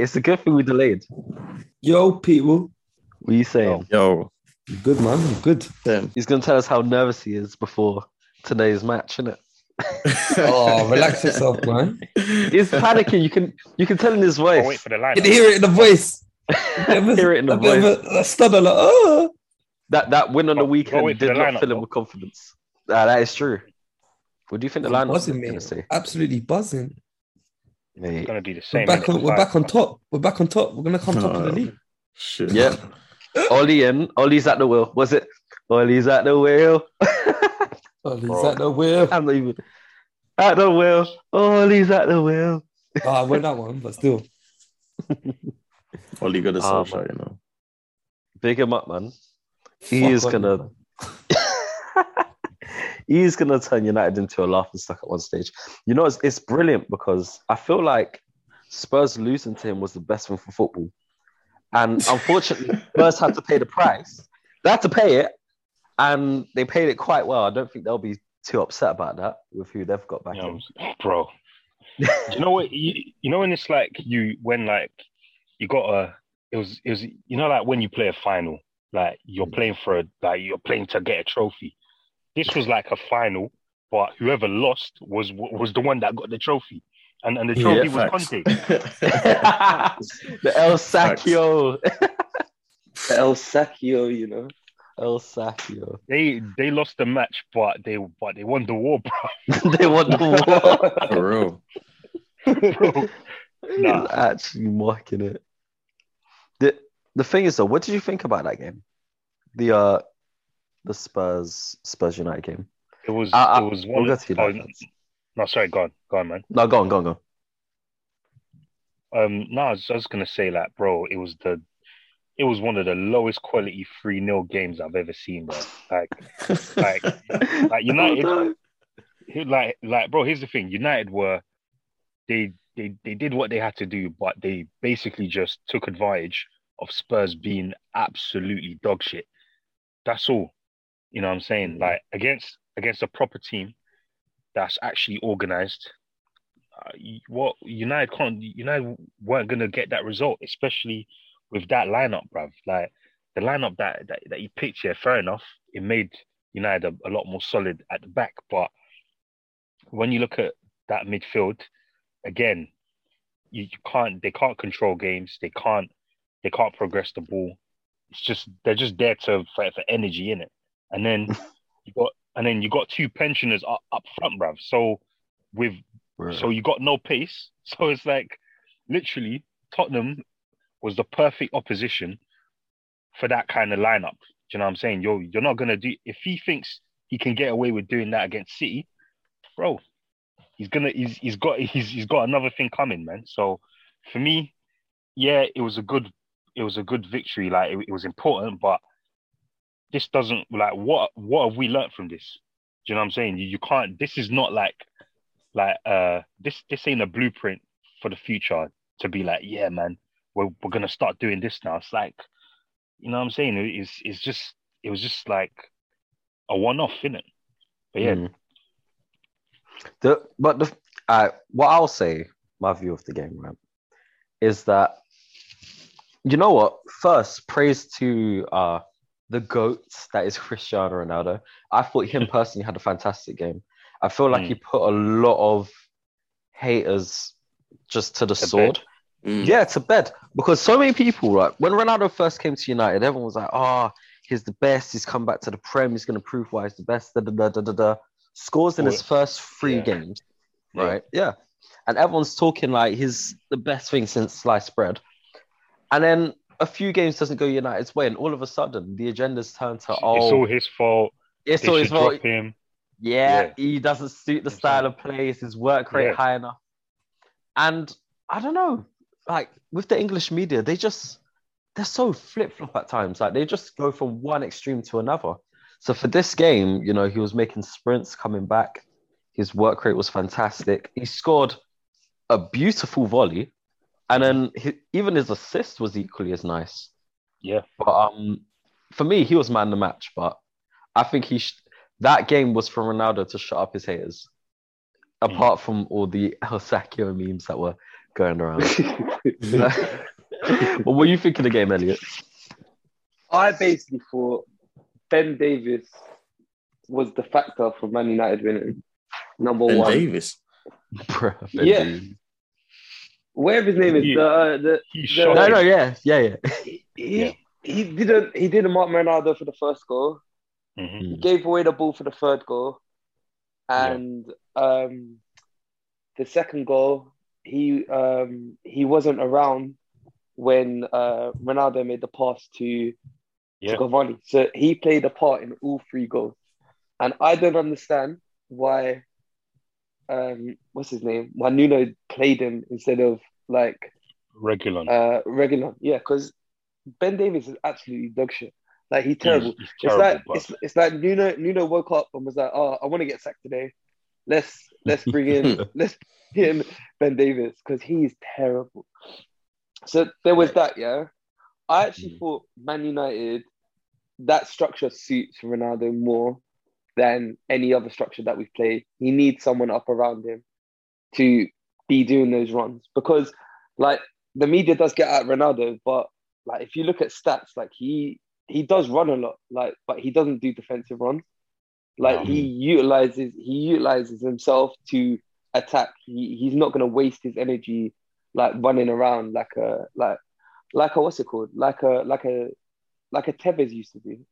It's the good thing we delayed. Yo, people. What are you saying? Yo. Good, man. Good. Damn. He's going to tell us how nervous he is before today's match, innit? Oh, relax yourself, man. He's panicking. You can tell in his voice. Wait for the line. You can hear it in the voice. A stutter like, oh. That win on the weekend did not fill him with confidence. That is true. What do you think the lineup is going to say? Absolutely buzzing. Mate. Gonna do the same. We're back on top. We're gonna come top of the league. Shit. Yeah. Ollie's at the wheel. Was it? Ollie's at the wheel. Ollie's at the wheel. I'm not even at the wheel. Ollie's at the wheel. Oh, I won that one, but still. Ollie got a soul shot, you know. Big him up, man. He's going to turn United into a laughing stock at one stage. You know, it's brilliant because I feel like Spurs losing to him was the best thing for football. And unfortunately, Spurs had to pay the price. They had to pay it, and they paid it quite well. I don't think they'll be too upset about that with who they've got back in. Bro, you know what? You know when it's like when you play a final, like you're playing for to get a trophy. This was like a final, but whoever lost was the one that got the trophy. And the trophy was Conte. The El Sacchio. The El Sacchio, you know. El Sacchio. They lost the match, but they won the war, bro. They won the war. For real. Bro. Nah. He's actually mocking it. The thing is, though, what did you think about that game? The Spurs United game. It was. It was one. No, sorry. Go on, man. No, go on. I was gonna say, like, bro, it was one of the lowest quality 3-0 games I've ever seen, bro. Like United. Like, bro. Here's the thing. United were. They did what they had to do, but they basically just took advantage of Spurs being absolutely dog shit. That's all. You know what I'm saying? Like, against a proper team that's actually organised, United weren't going to get that result, especially with that lineup, bruv. Like, the lineup that he picked here, fair enough, it made United a lot more solid at the back. But when you look at that midfield, again, they can't control games. They can't progress the ball. It's just they're just there to for energy, in it. And then you got two pensioners up front, bruv. So you got no pace. So it's like literally Tottenham was the perfect opposition for that kind of lineup. Do you know what I'm saying? You're not gonna do, if he thinks he can get away with doing that against City, bro, he's got another thing coming, man. So for me, yeah, it was a good victory. Like it was important, but this doesn't, like, what have we learned from this? Do you know what I'm saying? You can't. This is not this ain't a blueprint for the future to be like, yeah, man, we're gonna start doing this now. It's like, you know what I'm saying? It was just like a one-off, innit? But yeah. What I'll say, my view of the game, right, is that, you know what? First, praise to the GOAT, that is Cristiano Ronaldo. I thought him personally had a fantastic game. I feel like he put a lot of haters just to the sword. Yeah, to bed. Because so many people, right, when Ronaldo first came to United, everyone was like, he's the best. He's come back to the Prem. He's going to prove why he's the best. Scores in his first three games. Right? Yeah. And everyone's talking like he's the best thing since sliced bread. And then a few games doesn't go United's way, and all of a sudden the agenda's turned to it's all his fault. It's all his fault. Yeah, he doesn't suit the style of play. Is his work rate high enough? And I don't know, like with the English media, they're so flip flop at times. Like they just go from one extreme to another. So for this game, you know, he was making sprints coming back. His work rate was fantastic. He scored a beautiful volley. And then even his assist was equally as nice. Yeah. But for me, he was man of the match. But I think that game was for Ronaldo to shut up his haters. Apart from all the El Sacchio memes that were going around. But what do you think of the game, Elliot? I basically thought Ben Davies was the factor for Man United winning. Number one. Davies? Bruh, Ben Davies. Yeah. Whatever his name is. He didn't mark Ronaldo for the first goal. Mm-hmm. He gave away the ball for the third goal. And the second goal, he wasn't around when Ronaldo made the pass to Cavani. So he played a part in all three goals. And I don't understand why why Nuno played him instead of like Reguilon. Because Ben Davies is absolutely dog shit. Like he's terrible. It's like Nuno woke up and was like, "Oh, I want to get sacked today. Let's bring in Ben Davies because he's terrible." So there was that. Yeah, I actually thought Man United, that structure suits Ronaldo more than any other structure that we've played. He needs someone up around him to be doing those runs because, like, the media does get at Ronaldo, but like if you look at stats, like he does run a lot, like, but he doesn't do defensive runs. Like he utilizes himself to attack. He's not going to waste his energy like running around like a Tevez used to do.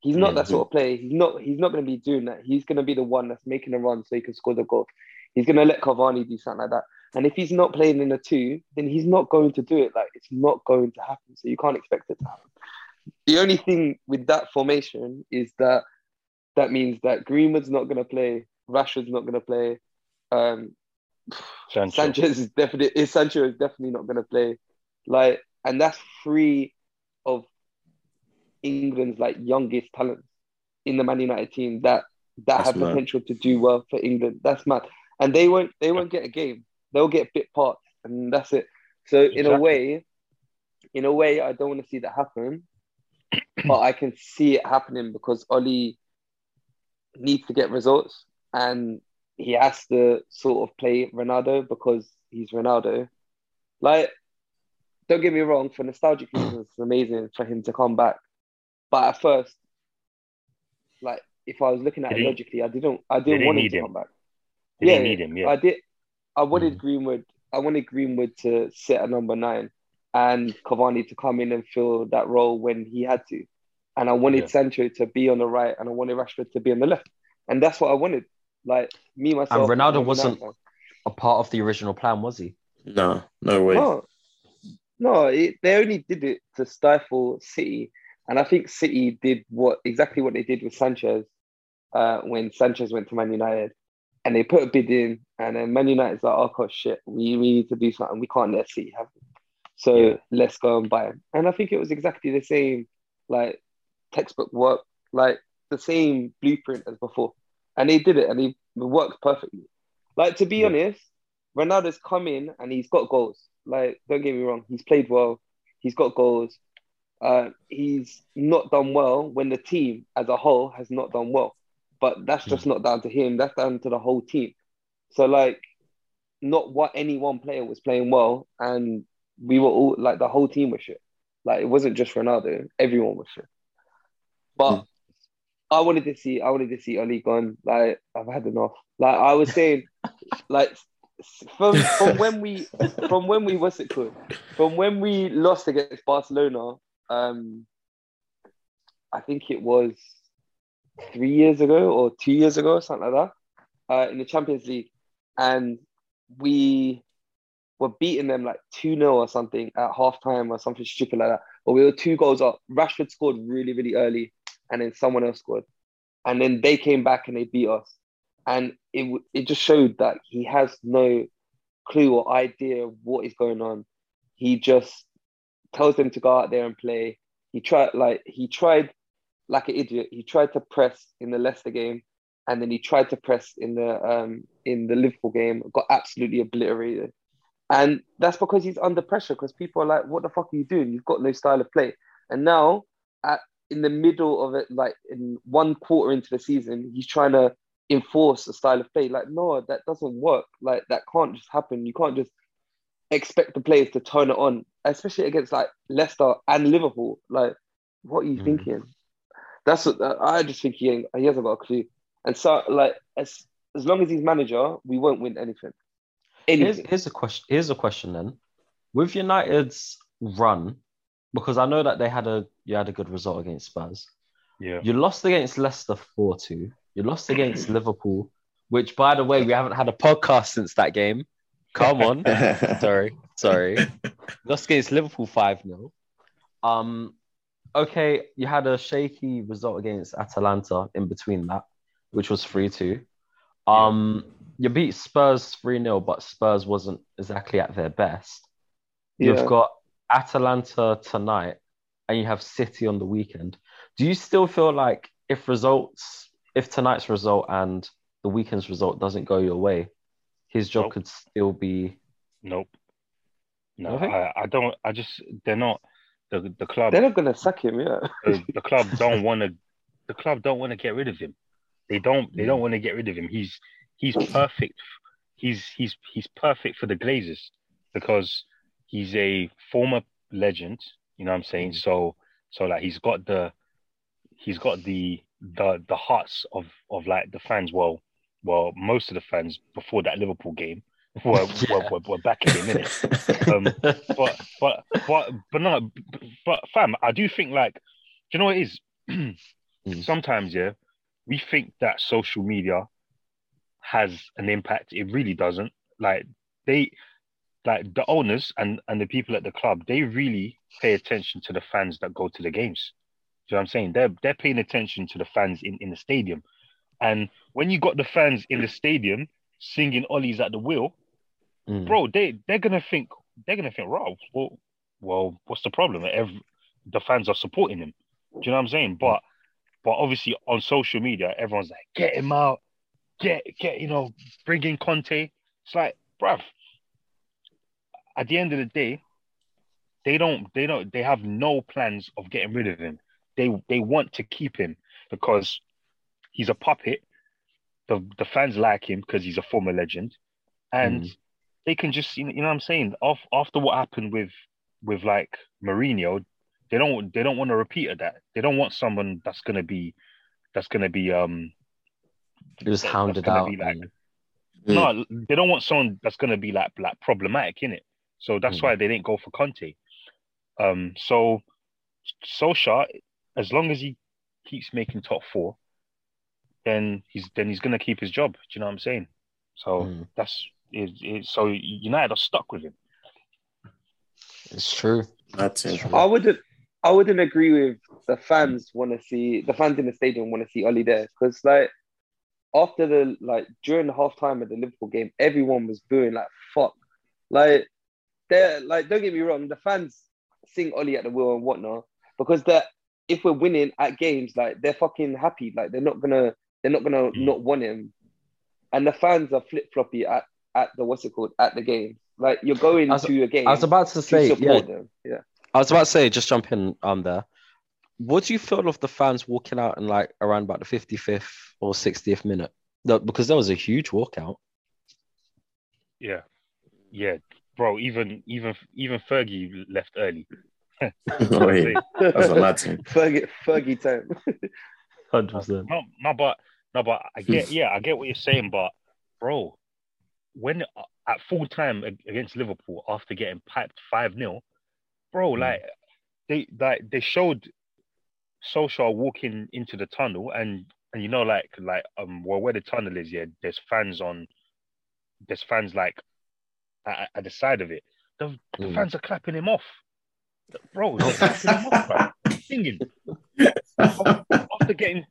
He's not that sort of player. He's not going to be doing that. He's going to be the one that's making a run so he can score the goal. He's going to let Cavani do something like that. And if he's not playing in a two, then he's not going to do it. Like, it's not going to happen. So you can't expect it to happen. The only thing with that formation is that means that Greenwood's not going to play. Rashford's not going to play. Sancho is definitely not going to play. Like, and that's free of England's like youngest talent in the Man United team that have potential to do well for England. That's mad, and they won't get a game. They'll get bit parts, and that's it. So in a way, I don't want to see that happen, but I can see it happening because Oli needs to get results, and he has to sort of play Ronaldo because he's Ronaldo. Like, don't get me wrong, for nostalgic reasons, it's amazing for him to come back. But at first, like, if I was looking at it logically, I didn't want him to come back. Didn't need him. I wanted Greenwood to sit at number 9 and Cavani to come in and fill that role when he had to. And I wanted Sancho to be on the right and I wanted Rashford to be on the left. And that's what I wanted. Like, me, myself... And Ronaldo wasn't a part of the original plan, was he? No, no way. No, they only did it to stifle City. And I think City did exactly what they did with Sanchez when Sanchez went to Man United. And they put a bid in, and then Man United's like, oh, shit, we need to do something. We can't let City have it. So let's go and buy him. And I think it was exactly the same, like, textbook work, like, the same blueprint as before. And they did it, and it worked perfectly. Like, to be honest, Ronaldo's come in, and he's got goals. Like, don't get me wrong, he's played well. He's got goals. He's not done well when the team as a whole has not done well. But that's just not down to him. That's down to the whole team. So, like, not what any one player was playing well. And we were all, like, the whole team was shit. Like, it wasn't just Ronaldo. Everyone was shit. But I wanted to see Oli gone. Like, I've had enough. Like, I was saying, like... From when we lost against Barcelona, I think it was 3 years ago or 2 years ago, something like that, in the Champions League, and we were beating them like 2-0 or something at halftime or something stupid like that. But we were 2 goals up. Rashford scored really, really early, and then someone else scored, and then they came back and they beat us. And it just showed that he has no clue or idea of what is going on. He just tells them to go out there and play. He tried like an idiot. He tried to press in the Leicester game, and then he tried to press in the Liverpool game. Got absolutely obliterated, and that's because he's under pressure. Because people are like, "What the fuck are you doing? You've got no style of play." And now, in the middle of it, like in 1 quarter into the season, he's trying to enforce a style of play. Like, no, that doesn't work. Like, that can't just happen. You can't just expect the players to turn it on, especially against like Leicester and Liverpool. Like, what are you thinking? That's what I just think he hasn't got a clue. And so, like, as long as he's manager, we won't win anything. Here's a question then. With United's run, because I know that they had you had a good result against Spurs. Yeah. You lost against Leicester 4-2. You lost against Liverpool, which, by the way, we haven't had a podcast since that game. Come on. Sorry. Lost against Liverpool 5-0. Okay, you had a shaky result against Atalanta in between that, which was 3-2. You beat Spurs 3-0, but Spurs wasn't exactly at their best. Yeah. You've got Atalanta tonight, and you have City on the weekend. Do you still feel like if tonight's result and the weekend's result doesn't go your way, his job could still be... Nope. No, okay. I don't... I just... They're not... The club... They're not going to sack him, yeah. The club don't want to get rid of him. They don't want to get rid of him. He's perfect. He's perfect for the Glazers because he's a former legend. You know what I'm saying? So like he's got the hearts of like the fans. Well, most of the fans before that Liverpool game were backing him in it. But fam, I do think like, do you know what it is? Sometimes we think that social media has an impact. It really doesn't. Like the owners and the people at the club, they really pay attention to the fans that go to the games. Do you know what I'm saying? They're paying attention to the fans in the stadium. And when you got the fans in the stadium singing Ollie's at the Wheel, bro, they're gonna think, right, well, what's the problem? The fans are supporting him. Do you know what I'm saying? But obviously on social media, everyone's like, get him out, bring in Conte. It's like, bruv, at the end of the day, they have no plans of getting rid of him. They want to keep him because he's a puppet. The fans like him because he's a former legend, and they can just, you know what I'm saying? After what happened with like Mourinho, they don't want to repeat of that. They don't want someone that's gonna be just hounded out. No, they don't want someone that's gonna be like problematic, innit? So that's why they didn't go for Conte. So Solskjaer, as long as he keeps making top four, then he's gonna keep his job. Do you know what I'm saying? So that's it. So United are stuck with him. It's true. That's it. I wouldn't agree with the fans in the stadium want to see Oli there, because like after during the half time of the Liverpool game, everyone was booing like fuck. Like they're like, don't get me wrong, the fans sing Oli at the Wheel and whatnot because that if we're winning at games, like they're fucking happy. Like they're not gonna not want him. And the fans are flip floppy at the game. Like you're going to a game. I was about to say support them. Yeah. I was about to say, just jump in on there. What do you feel of the fans walking out in like around about the 55th or 60th minute? Because there was a huge walkout. Yeah, bro. Even Fergie left early. Oh, yeah. That's a mad thing. Fergie time. 100%. No, but I get what you're saying, but bro, when at full time against Liverpool after getting piped 5-0. Bro, like they showed Solskjaer walking into the tunnel, and you know like where the tunnel is, yeah, there's fans like at the side of it. The fans are clapping him off, bro. They're clapping him off, bro. Singing after getting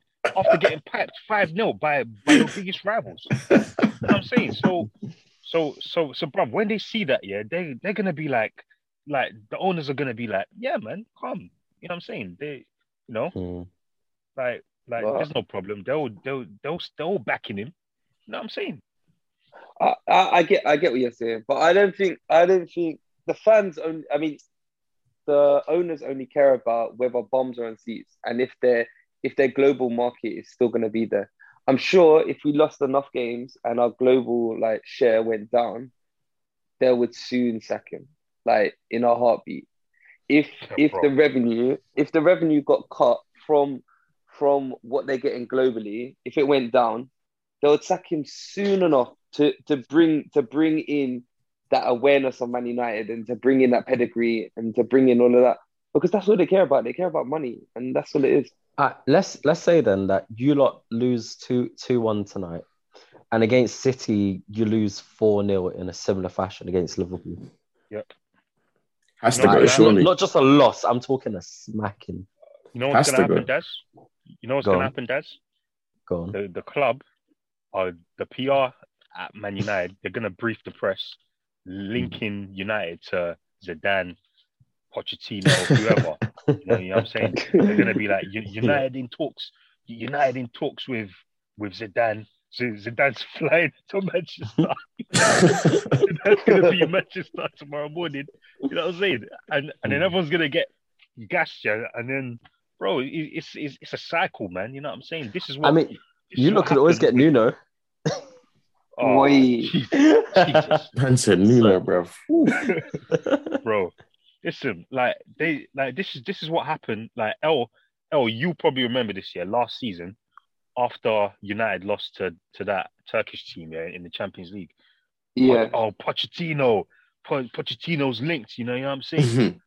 piped 5-0 by your biggest rivals. You know what I'm saying? So, bro, when they see that, yeah, they're gonna be like. Like the owners are gonna be like, yeah, man, come. You know what I'm saying? They, you know, like wow. There's no problem. They'll still backing him. You know what I'm saying? I get what you're saying, but I don't think the fans only. I mean, the owners only care about whether bombs are on seats and if their global market is still gonna be there. I'm sure if we lost enough games and our global like share went down, there would soon sack him, like in a heartbeat. If the revenue got cut from what they're getting globally, if it went down, they would sack him soon enough to bring in that awareness of Man United and to bring in that pedigree and to bring in all of that, because that's what they care about. They care about money, and that's all it is. Let's say then that you lot lose 2-1 tonight, and against City you lose 4-0 in a similar fashion against Liverpool. Yep. Has to go, surely. Not just a loss, I'm talking a smacking. You know what's going to happen, Des? Go on. The club, or the PR at Man United, they're going to brief the press, linking United to Zidane, Pochettino, whoever. You know what I'm saying? They're going to be like, United in talks with Zidane. Zidane's flying to Manchester. Zidane's going to be in Manchester tomorrow morning. You know what I'm saying? And then everyone's going to get gassed, yeah? And then, bro, it's a cycle, man. You know what I'm saying? This is what... I mean, you lot could always get Nuno. Oh, Jesus. Man said Nuno, bro. Bro, listen, this is what happened. Like, El, you probably remember this year, last season, after United lost to that Turkish team, yeah, in the Champions League. Yeah. Oh, Pochettino's linked, you know what I'm saying?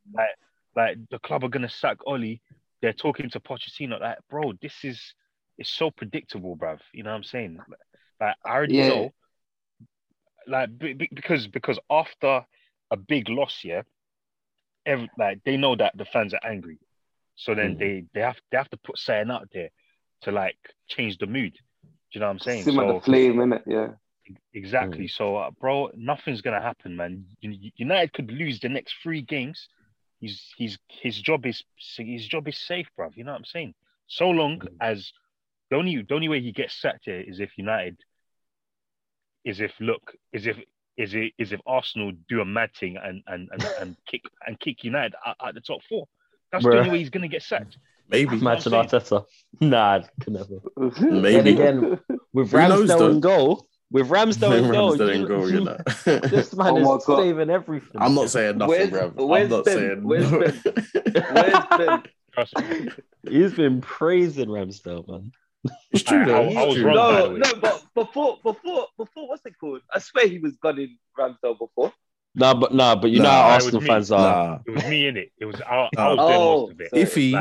like the club are gonna sack Oli. They're talking to Pochettino. Like, bro, it's so predictable, bruv. You know what I'm saying? Like, I already know. Like, because after a big loss, yeah, they know that the fans are angry, so then they have to put something out there to like change the mood. Do you know what I'm saying? The flame, innit? Yeah. Exactly. So, bro, nothing's gonna happen, man. United could lose the next 3 games. His job is safe, bro. You know what I'm saying? So long as the only way he gets sacked here is if United is if Arsenal do a mad thing and kick United at the top 4. That's the only way he's gonna get sacked. Maybe. Imagine Arteta. Nah, could never. Maybe. And again, with Ramsdale in goal. With Ramsdale in goal. This man is saving everything. I'm not saying nothing, bruv. Where's Ben? Trust me. He's been praising Ramsdale, man. It's true, though. But before, what's it called? I swear he was gunning Ramsdale before. Nah, but you know how Arsenal fans are. It was me in it. It was I was doing most of it. Iffy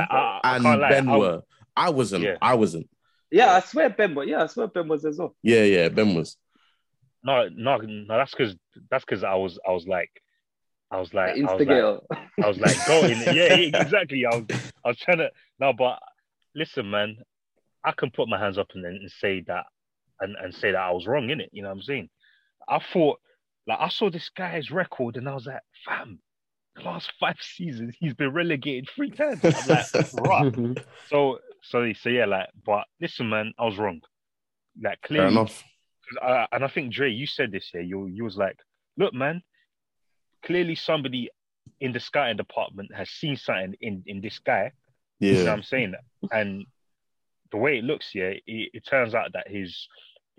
and Ben were. I wasn't. Yeah, I swear Ben was. Yeah, I swear Ben was as well. Yeah, Ben was. No, that's because I was like instigator. I was like going. Yeah, exactly. I was trying to. No, but listen, man, I can put my hands up and say that and say that I was wrong in it. You know what I'm saying? I thought. Like, I saw this guy's record and I was like, fam, the last 5 seasons, he's been relegated 3 times. I'm like, right. So yeah, like, but listen, man, I was wrong. Like, clearly. Fair enough. And I think, Dre, you said this here. You was like, look, man, clearly somebody in the scouting department has seen something in this guy. Yeah. You know what I'm saying? And the way it looks here, it turns out that it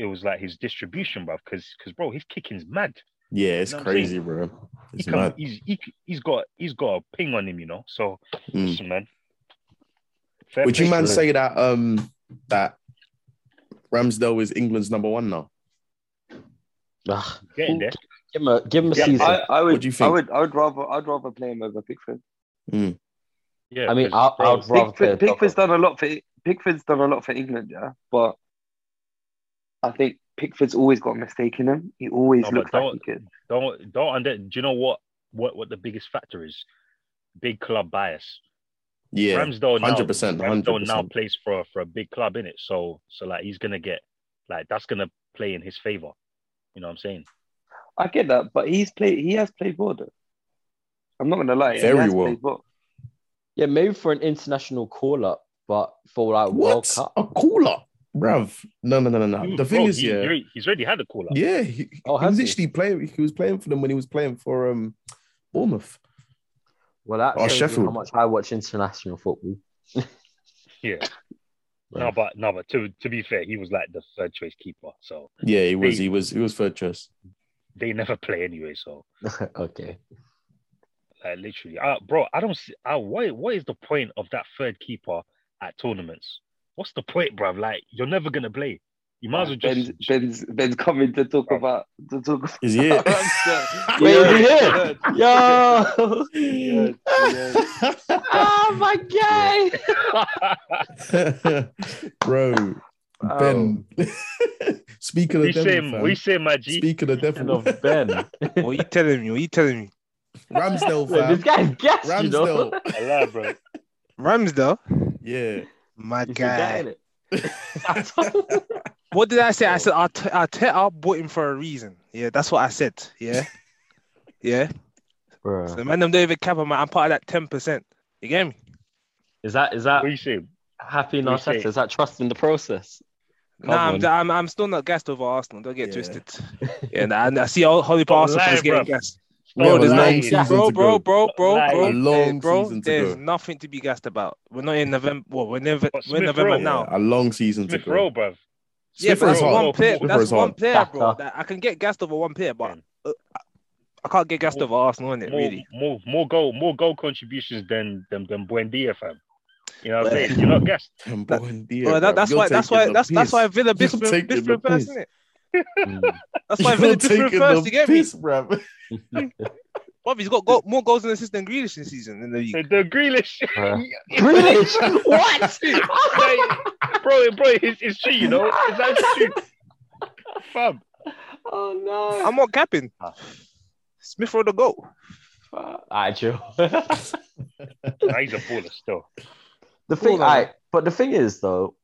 was like his distribution, bruv, because bro, his kicking's mad. Yeah, it's crazy, bro. It's mad. He's got a ping on him, you know. So, listen, man. Would you man say that that Ramsdale is England's #1 now? Getting there. Give him a season. I would. What do you think? I'd rather play him over Pickford. Mm. Yeah, I mean, I'd rather play Pickford's done a lot for England, yeah, but. I think Pickford's always got a mistake in him. He always looks like he could. Do you know what the biggest factor is? Big club bias. Yeah, Ramsdale 100%. Ramsdale now plays for a big club, innit? So like he's gonna get like that's gonna play in his favor. You know what I'm saying? I get that, but he has played well though. I'm not gonna lie, very well. Yeah, maybe for an international call up, but for like World Cup, a call up. Bruv, no. The thing is, he's already had a call up. Yeah, he was playing for them when he was playing for Bournemouth. Well, that shows you how much I watch international football. Yeah. Right. No, but to be fair, he was like the 3rd choice keeper. So yeah, he was third choice. they never play anyway. So okay, like literally, bro, I don't see. What is the point of that third keeper at tournaments? What's the point, bruv? Like, you're never gonna play. You might as well just. Ben's coming to talk about. Is he here? Wait, yo! Oh my god! Bro, Ben. Speaking of devil, we say my G. Speaking of devil, Ben. What are you telling me? Ramsdale, fam. This guy's gas. Ramsdale, hello, bro. Ramsdale. Yeah. My guy. What did I say? I said Arteta bought him for a reason. Yeah, that's what I said. Yeah. Bruh. So the man don't even cap on my. I'm part of that 10%. You get me? Is that happy in Arteta? Is that trust in the process? I'm still not gassed over Arsenal. Don't get twisted. Yeah, and I see all Holy Arsenal fans getting gassed. Bro, there's nothing to be gassed about. We're not in November. Well, we're November now. Yeah, a long season to go, bro. That's one player, bro. I can get gassed over one player, but I can't get gassed over Arsenal, innit? Really, more goal contributions than Buendia, fam. You know what I'm saying? You're not gassed. Buendia, that's why Villa Bismarck first, innit? That's why Villa Bismarck first. You get me? Well, he's got more goals and assists than Grealish this season in the league. The Grealish, Grealish, what? Like, bro, it's true, you know. It's actually true, fam. Oh no, I'm not capping. Smith Rowe the goal. Alright, chill. Nah, he's a baller still. The thing is though,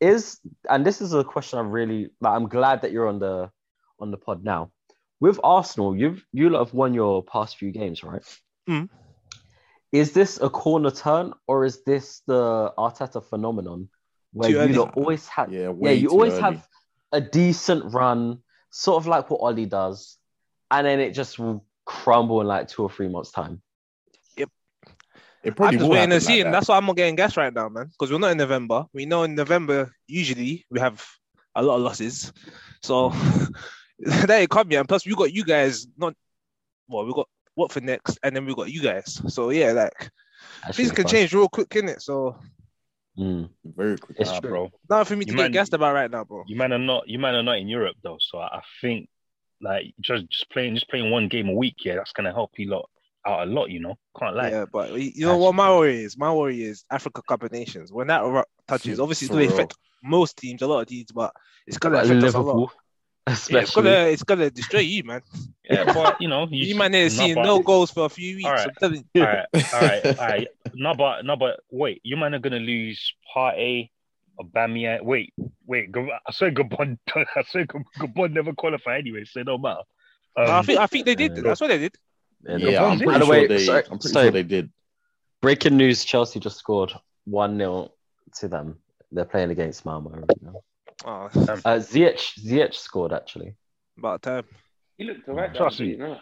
and this is a question I'm really like. I'm glad that you're on the pod now. With Arsenal, you lot have won your past few games, right? Mm. Is this a corner turn, or is this the Arteta phenomenon where you lot always have? Yeah, you always have a decent run, sort of like what Oli does, and then it just will crumble in like 2 or 3 months' time. Yep. I'm just waiting to see, and that's why I'm not getting gas right now, man. Because we're not in November. We know in November usually we have a lot of losses, so. There it comes, yeah. And plus, we got you guys. We got Watford next, and then we got you guys. So yeah, like things can change real quick, innit? So very quick, bro. Not for me to get gassed about right now, bro. You man are not in Europe though, so I think like just playing one game a week, yeah, that's gonna help you lot out a lot, you know. Can't lie. Yeah, but you know what my worry is? My worry is Africa Cup of Nations. When that touches, obviously it's going to affect most teams, a lot of teams, but it's gonna affect us a lot. Yeah, it's gonna destroy you, man. Yeah, but you know, you man ain't seeing no goals for a few weeks. All right. No, but wait, you man are gonna lose Partey, Aubameyang. Wait. I said Gabon never qualify anyway, so it don't matter. I think they did. That's what they did. Yeah, I'm pretty sure they did. Breaking news: Chelsea just scored 1-0 to them. They're playing against Malmo right now. Oh, Ziyech scored actually. About time. He looked alright. Trust me. No.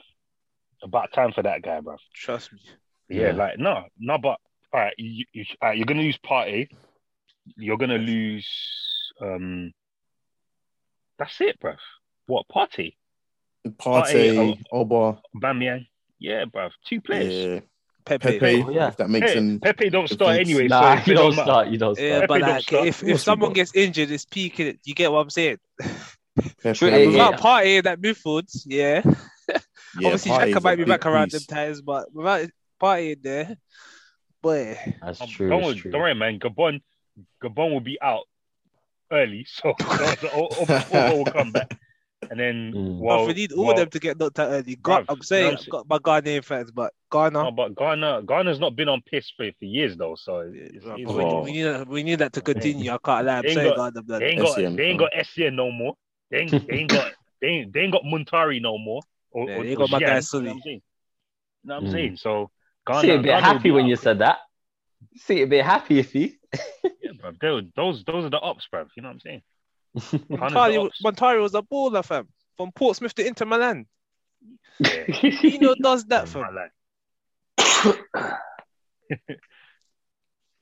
About time for that guy, bro. Trust me. Yeah, like no, but all right, you're gonna lose Partey. You're gonna lose. That's it, bro. What Partey? Partey, Oba, Aubameyang. Yeah, bro. 2 players. Yeah. Pepe. Oh, yeah. If that makes sense. Pepe don't start anyway. Nah, so you don't start. Yeah, but like, if someone gets injured, it's peaking it. You get what I'm saying? Pepe, without Partey in that midfield, obviously, Xhaka might be back around them times, but without Partey in there, boy. That's true. Don't worry, man. Gabon will be out early, so Oba will come back. And then, we need all of them to get knocked out early. I'm saying I've got my Ghanaian fans, but Ghana. No, but Ghana's not been on piss for years though, so we need that to continue. I can't lie. I'm saying Ghana, they ain't got SCN no more. They ain't got Muntari no more. They ain't got my guy Sully. You know what I'm saying? So Ghana. See a bit happy when you said that. See a bit happy, if he. Yeah, bro. Those are the ops, bro. You know what I'm saying? Montari was a baller, fam. From Portsmouth to Inter Milan. Yeah. Nino does that, fam.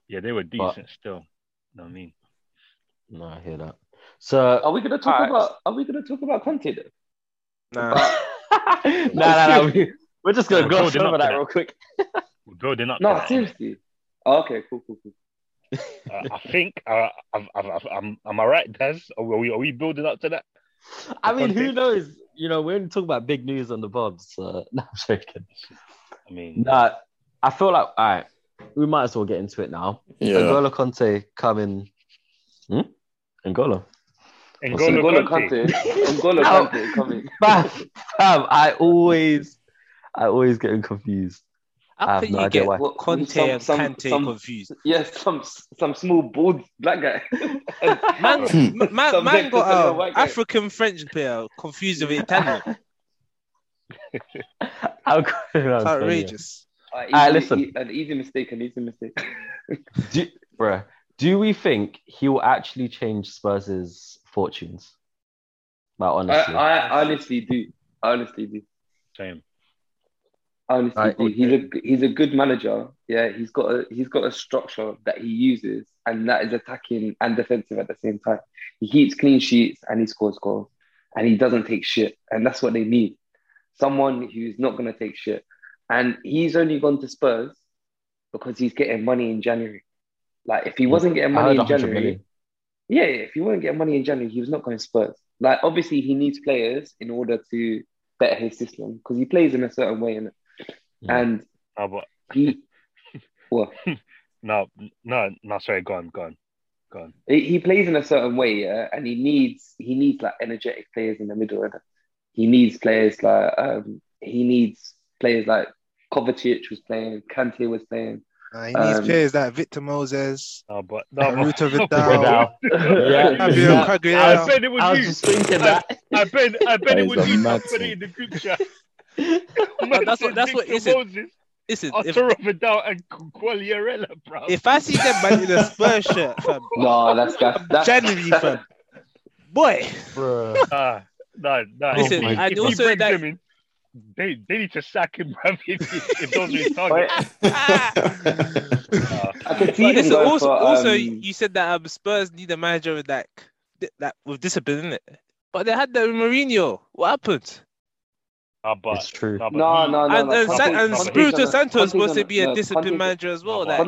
Yeah, they were decent still. You know what I mean? No, I hear that. So, are we gonna talk about Conte? Nah. No. We're just going to go over that real quick. Bro, they're not. No, seriously. Oh, okay, cool. I think I'm alright, Daz. Are we building up to that? I mean, who knows? You know, we're only talking about big news on the bobs. No, I'm joking. I mean, I feel like all right. We might as well get into it now. Yeah. N'Golo Kanté coming. N'Golo Kanté coming. Bam! I always get confused. I think you get what Kante confused. Yes, some small bald black guy. man got an African French player confused with Italian. It's outrageous. Listen, an easy mistake. Do we think he will actually change Spurs' fortunes? Like, honestly, I honestly do. Same. He's a good manager. Yeah, he's got a structure that he uses, and that is attacking and defensive at the same time. He keeps clean sheets and he scores goals, and he doesn't take shit, and that's what they need. Someone who's not going to take shit, and he's only gone to Spurs because he's getting money in January. Like if he wasn't getting money in January, if he wasn't getting money in January, he was not going to Spurs. Like obviously he needs players in order to better his system because he plays in a certain way in it. And Go on. He plays in a certain way, yeah, and he needs like energetic players in the middle. He needs players like Kovacic was playing, Kante was playing. He needs players like Victor Moses, Ruto Vidal. I bet it would I was just thinking that. I bet it would be somebody in the group chat. That's what is it. Listen, if I see them man in a Spurs shirt, fam. No, that's January, fam. Boy, no. Listen, and also that they need to sack him, bruv. If those are his targets. I can see this. Also, you said that Spurs need a manager with that with discipline, innit? But they had that with Mourinho. What happened? It's true. And Espirito Santos is supposed to be a disciplined manager as well. It's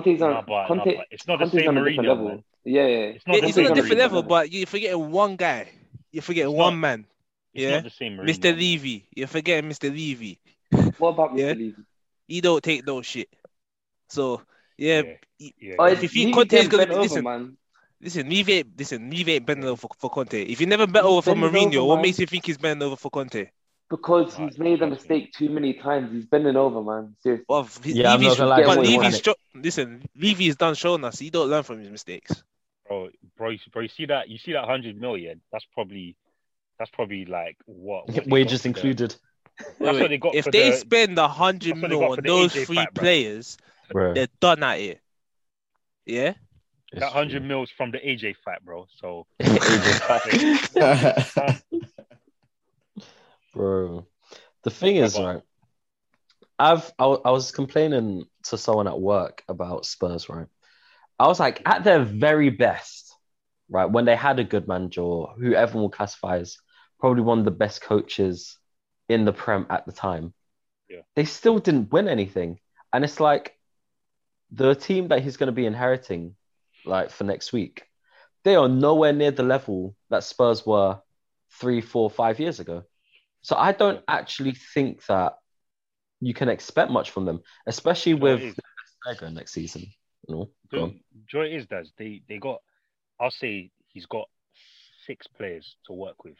not the same Mourinho. It's not a different level, but you're forgetting one guy. You're forgetting one man. Yeah, Mr. Levy. You're forgetting Mr. Levy. What about Mr. Levy? He don't take no shit. So if Conte is going to listen. Levy ain't bending over for Conte. If you never bent over for Mourinho, what makes you think he's bending over for Conte? Because he's made a mistake too many times. He's bending over, man. Seriously. Well, Levy's done showing us. He don't learn from his mistakes. Bro, you see that 100 million? That's probably like what wages included. That's what they got. If they spend 100 million on those three players, bro, they're done at it. Yeah. That 100 mils from the AJ fight, bro. So. Bro, the thing is, right? I was complaining to someone at work about Spurs, right? I was like, at their very best, right, when they had a good manager, who everyone will classify as probably one of the best coaches in the Prem at the time, they still didn't win anything, and it's like the team that he's going to be inheriting, like for next week, they are nowhere near the level that Spurs were 3, 4, 5 years ago. So I don't actually think that you can expect much from them, especially with Lego next season. No, Joy is that they got. I'll say he's got 6 players to work with,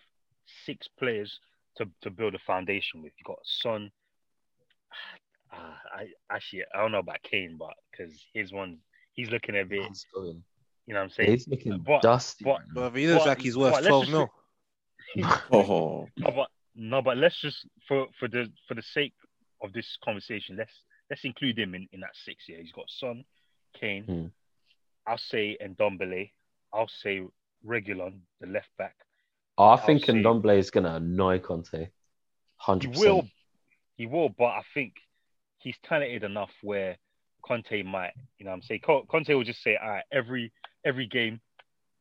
6 players to build a foundation with. You got Son. I don't know about Kane, but because his one, he's looking a bit. You know what I'm saying? He's looking dusty. But he looks like he's worth 12 mil. No, but let's just for the sake of this conversation, let's include him in that 6 year. He's got Son, Kane, I'll say Ndombele, I'll say Reguilon, the left back. I think Ndombele is gonna annoy Conte. 100%. He will, but I think he's talented enough where Conte might, you know what I'm saying? Conte will just say, all right, every game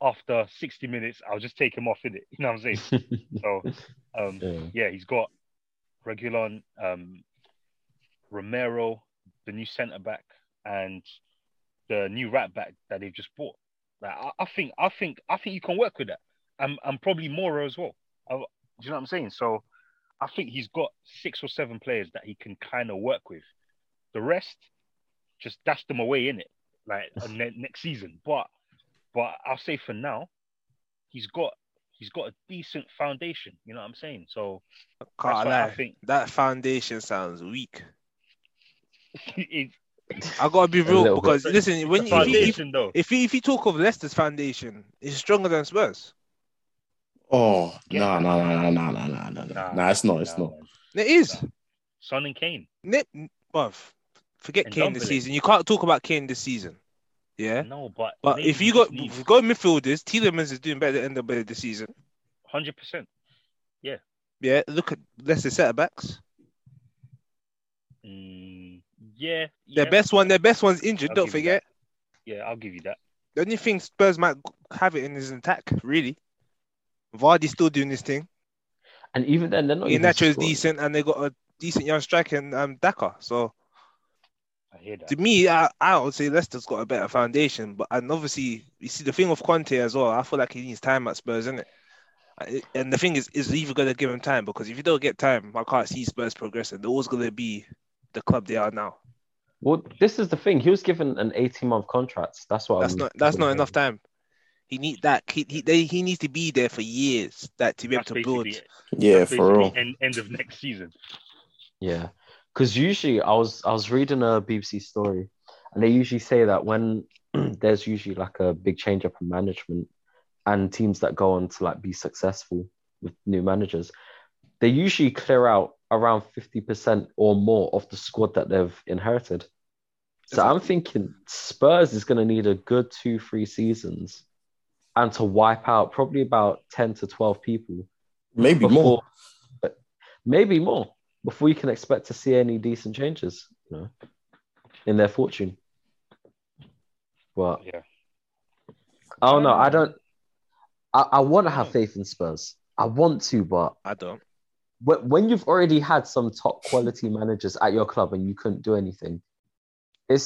after 60 minutes, I'll just take him off in it. You know what I'm saying? So Yeah, he's got Reguilon, Romero, the new centre-back, and the new right-back that they've just bought. Like, I think you can work with that. And probably Mora as well. Do you know what I'm saying? So I think he's got 6 or 7 players that he can kind of work with. The rest, just dash them away, innit? Like next season. But I'll say for now, he's got a decent foundation. You know what I'm saying? So can't lie. I think that foundation sounds weak. I gotta be real because listen, when if you talk of Leicester's foundation, it's stronger than Spurs. Oh yeah. No! Nah, it's not. It is. Nah. Son and Kane. Forget and Kane Dumbledore. This season. You can't talk about Kane this season. Yeah. No, but if you got midfielders, Tielemans is doing better than Ndombele this season. 100%. Yeah. Yeah. Look at Leicester centre backs. Yeah. Their best one's injured. Don't forget. That. Yeah, I'll give you that. The only thing Spurs might have it in is attack, really. Vardy's still doing this thing, and even then, they're not. Inacho's decent, and they got a decent young striker in Daka. So, I hear that. To me, I would say Leicester's got a better foundation, and obviously, you see the thing with Conte as well. I feel like he needs time at Spurs, isn't it? And the thing is either going to give him time, because if you don't get time, I can't see Spurs progressing. They're always going to be the club they are now. Well, this is the thing. He was given an 18-month contract. That's not enough time. He needs that. He needs to be there for years to be able to build. Yeah, for real. End of next season. Yeah, because usually I was reading a BBC story, and they usually say that when there's usually like a big change up in management, and teams that go on to like be successful with new managers, they usually clear out around 50% or more of the squad that they've inherited. So I'm thinking Spurs is going to need a good 2-3 seasons. And to wipe out probably about 10 to 12 people. Maybe more. Before you can expect to see any decent changes, you know, in their fortune. But yeah. I don't know. I want to have faith in Spurs. I want to, but I don't. When you've already had some top quality managers at your club and you couldn't do anything, it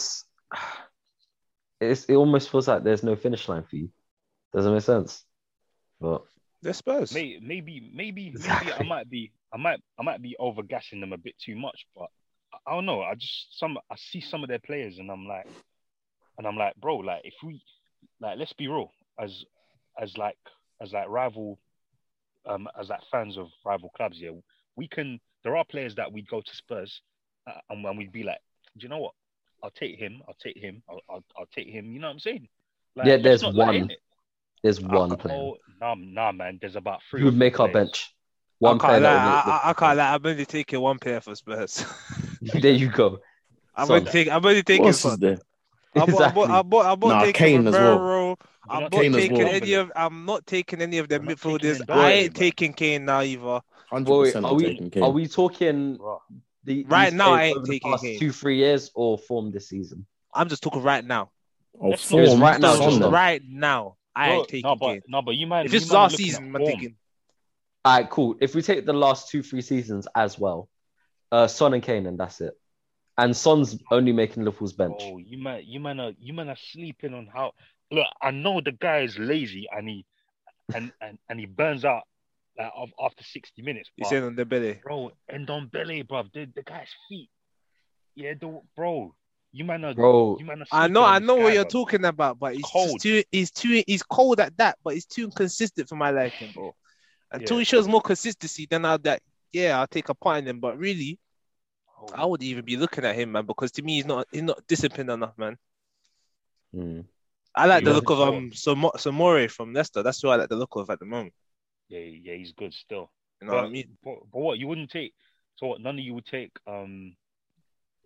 almost feels like there's no finish line for you. Doesn't make sense, but they're Spurs. Maybe exactly. I might be overgassing them a bit too much, but I don't know. I see some of their players, and I'm like, bro, like if we, like let's be real, as like rival, as like fans of rival clubs, yeah, we can. There are players that we'd go to Spurs, and we'd be like, do you know what? I'll take him. You know what I'm saying? Like, yeah, there's one. There's one player. Nah, man. There's about 3. You would make our bench. One player. I can't lie. I'm only taking one player for Spurs. There you go. I'm only taking. I'm not taking Romero. I'm not taking any of their midfielders. I ain't taking Kane now either. 100%. Are we talking right now? I ain't taking Kane. 2-3 years or form this season. I'm just talking right now. Oh, form right now. Right now. I ain't taking it. No, but you might. If it's last season, I'm thinking. All right, cool. If we take the last 2-3 seasons as well, Son and Kane, and that's it. And Son's only making Liverpool's bench. Oh, you man are sleeping on how. Look, I know the guy is lazy and he burns out after 60 minutes. He's in on the belly, bro. And on belly, bro. The guy's feet. Yeah, bro. I know what you're talking about, but he's cold at that, but he's too inconsistent for my liking, bro. Until he shows more consistency, then I'll take a point in him. But really, I wouldn't even be looking at him, man, because to me he's not disciplined enough, man. I like the look of Soumare from Leicester. That's who I like the look of at the moment. Yeah, he's good still. You know what I mean? But what you wouldn't take? So what? None of you would take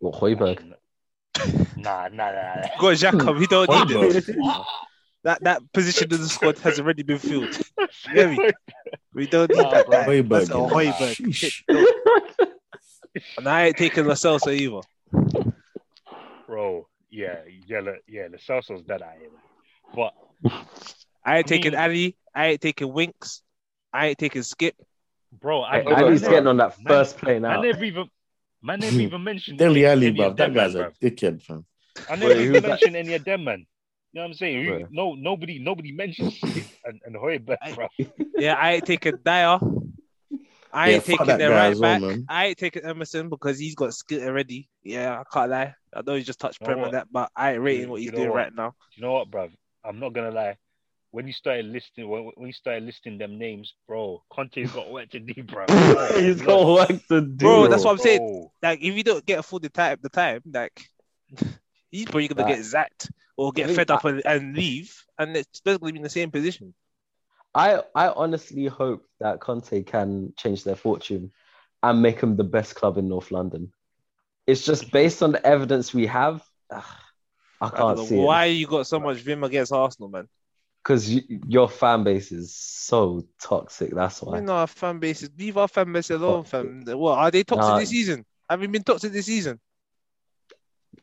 Højbjerg. Nah. Go Jacob, he don't need it. That position in the squad has already been filled. We don't need that. Bro. That's a Højbjerg. And I ain't taking Lo Celso either. Bro, yeah, Lo Celso's dead out here. But I ain't taking Ali. I ain't taking Winks. I ain't taking Skip. Bro, Ali's getting on that first plane out. I never even, mentioned Dele Alli, bruv. That guy's a dickhead, fam. I never even mentioned any of them, man. You know what I'm saying? Bro. No, nobody mentions and Højbjerg, bro. Yeah, I ain't taking Dyer. I ain't taking their right back. Well, I ain't taking Emerson because he's got skill already. Yeah, I can't lie. I know he just touched Prem and that, but I ain't rating what he's doing right now. You know what, bro? I'm not gonna lie. When you started listing, them names, bro, Conte's got work to do, bro. He's got work to do, bro. That's what I'm saying. Like, if you don't get a full the time, like. He's probably gonna get zapped or get fed up and leave, and it's basically in the same position. I honestly hope that Conte can change their fortune and make them the best club in North London. It's just based on the evidence we have. I can't see why you got so much vim against Arsenal, man. Because your fan base is so toxic. That's why. No, our fan base is leave our fan base alone, fam. What are they toxic this season? Have you been toxic this season?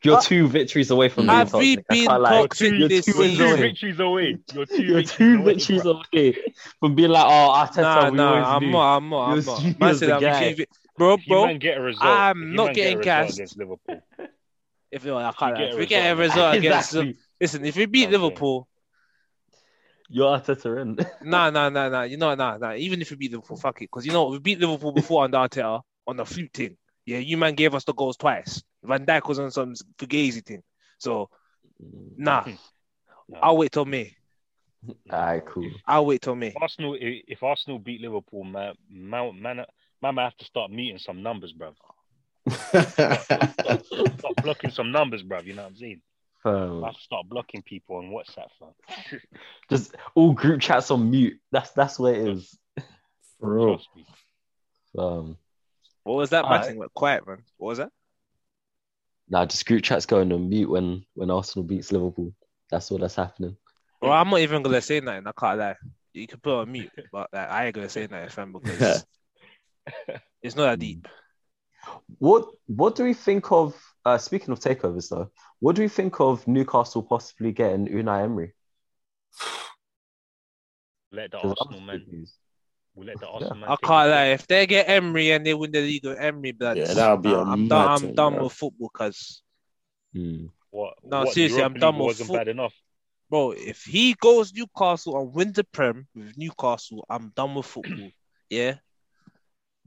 You're two victories away from being toxic. Have we been toxic this season? You're two victories away. You're two victories away from being like, Arteta, I'm not. Bro, I'm not getting gassed. If we get a result against them. Listen, if we beat Liverpool... You're Arteta in. Nah. You know, nah. Even if we beat Liverpool, fuck it. Because, you know, we beat Liverpool before under Arteta on the flute thing. Yeah, you man gave us the goals twice. Van Dijk was on some fugazi thing. So, nah. I'll wait till May. Alright, cool. I'll wait till May. If Arsenal beat Liverpool, man, I have to start meeting some numbers, bruv. Start blocking some numbers, bruv. You know what I'm saying? I have to start blocking people on WhatsApp, bruv. Just all group chats on mute. That's where it is. For real. What was that batting? Right. Quiet, man. What was that? Nah, just group chats going on mute when Arsenal beats Liverpool. That's all that's happening. Well, I'm not even going to say nothing. I can't lie. You can put on mute, but like, I ain't going to say nothing, fam, because it's not that deep. What do we think of, speaking of takeovers, though, what do we think of Newcastle possibly getting Unai Emery? Let the Arsenal men... I can't lie. If they get Emery and they win the league with Emery, that'll be a I'm done with football, cuz. Seriously, I'm done with football. Bad enough. Bro, if he goes Newcastle and wins the Prem with Newcastle, I'm done with football. Yeah.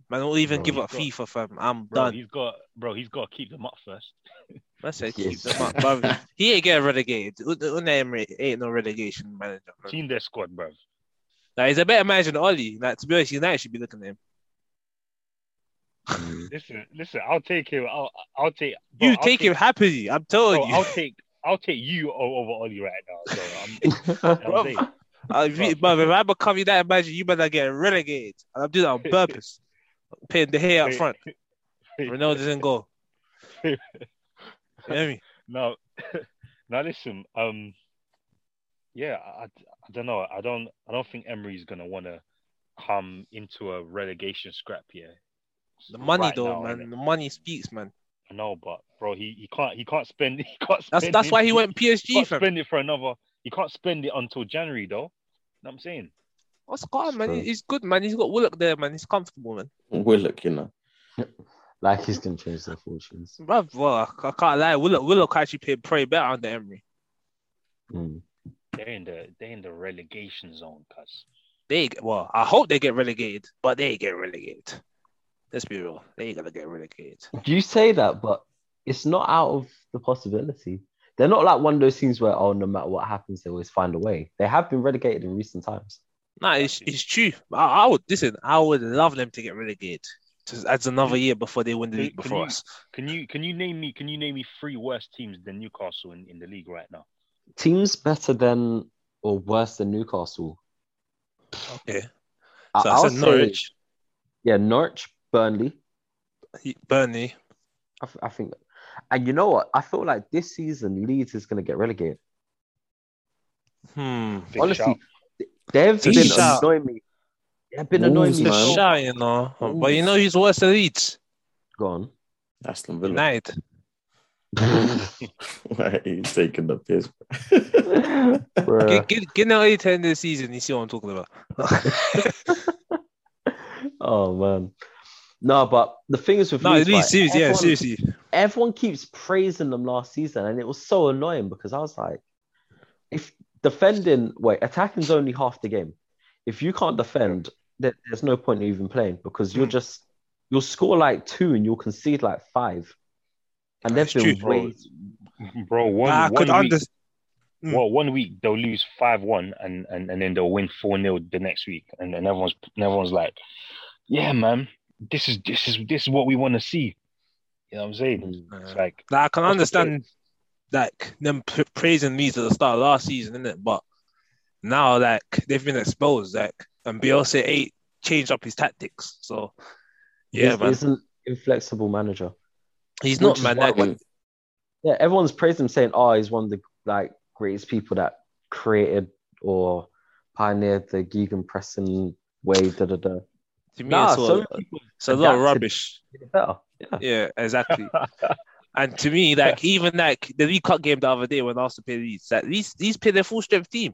Man, I won't even give up FIFA, fam. I'm done. He's got to keep them up first. I said keep them up, bro. He ain't getting relegated. Unai Emery ain't no relegation manager. Team their squad, bro. Like, he's a better manager than Oli. Like, to be honest, United should be looking at him. Listen. I'll take him. I'll take. Bro, you take him happily. I'm telling you. I'll take you over Oli right now. So if I become United manager, you better get relegated. And I'm doing that on purpose. Paying the hair up front. Ronaldo doesn't go. You hear me? Now listen. Yeah, I don't know. I don't think Emery's gonna wanna come into a relegation scrap here. The money right though, now, man. The money speaks, man. I know, but bro, he can't spend. That's why he went PSG. He can't spend it for another. He can't spend it until January though. You know what I'm saying? That's calm, man. He's good, man. He's got Willock there, man. He's comfortable, man. Willock, you know. Like he's gonna change their fortunes. Bro, I can't lie. Willock actually played pretty better under Emery. They're in the relegation zone, cuz. I hope they get relegated, but they get relegated. Let's be real, they ain't gonna get relegated. You say that, but it's not out of the possibility. They're not like one of those teams where, no matter what happens, they always find a way. They have been relegated in recent times. Nah, it's true. I would love them to get relegated. Just adds another year before they win the league before us. Can you name me three worse teams than Newcastle in the league right now? Teams better than or worse than Newcastle. Okay. So I said Norwich. Norwich, Burnley. I think. And you know what? I feel like this season, Leeds is going to get relegated. Honestly, they've been annoying me. They've been annoying me, man. You know? But you know who's worse than Leeds? Go on. Aston Villa. United. Why he's taking the piss? Get now 8-10 this season. You see what I'm talking about? Oh man. No, but the thing is with Leeds, like, seriously, everyone keeps praising them last season, and it was so annoying because I was like, if attacking is only half the game. If you can't defend, there's no point in even playing because you'll score like 2 and you'll concede like 5. And they've been one week they'll lose 5-1 and then they'll win 4-0 the next week, and everyone's like, yeah, man, this is what we want to see. You know what I'm saying? It's like I can understand like them praising Leeds at the start of last season, innit? But now like they've been exposed, like, and Bielsa changed up his tactics. So yeah, he's an inflexible manager. He's not, man. Yeah, everyone's praised him, saying, "Oh, he's one of the like greatest people that created or pioneered the gegenpressing way." To me, it's a lot of rubbish. Yeah, exactly. And to me, like even like the League Cup game the other day when Arsenal played Leeds, like these played their full strength team.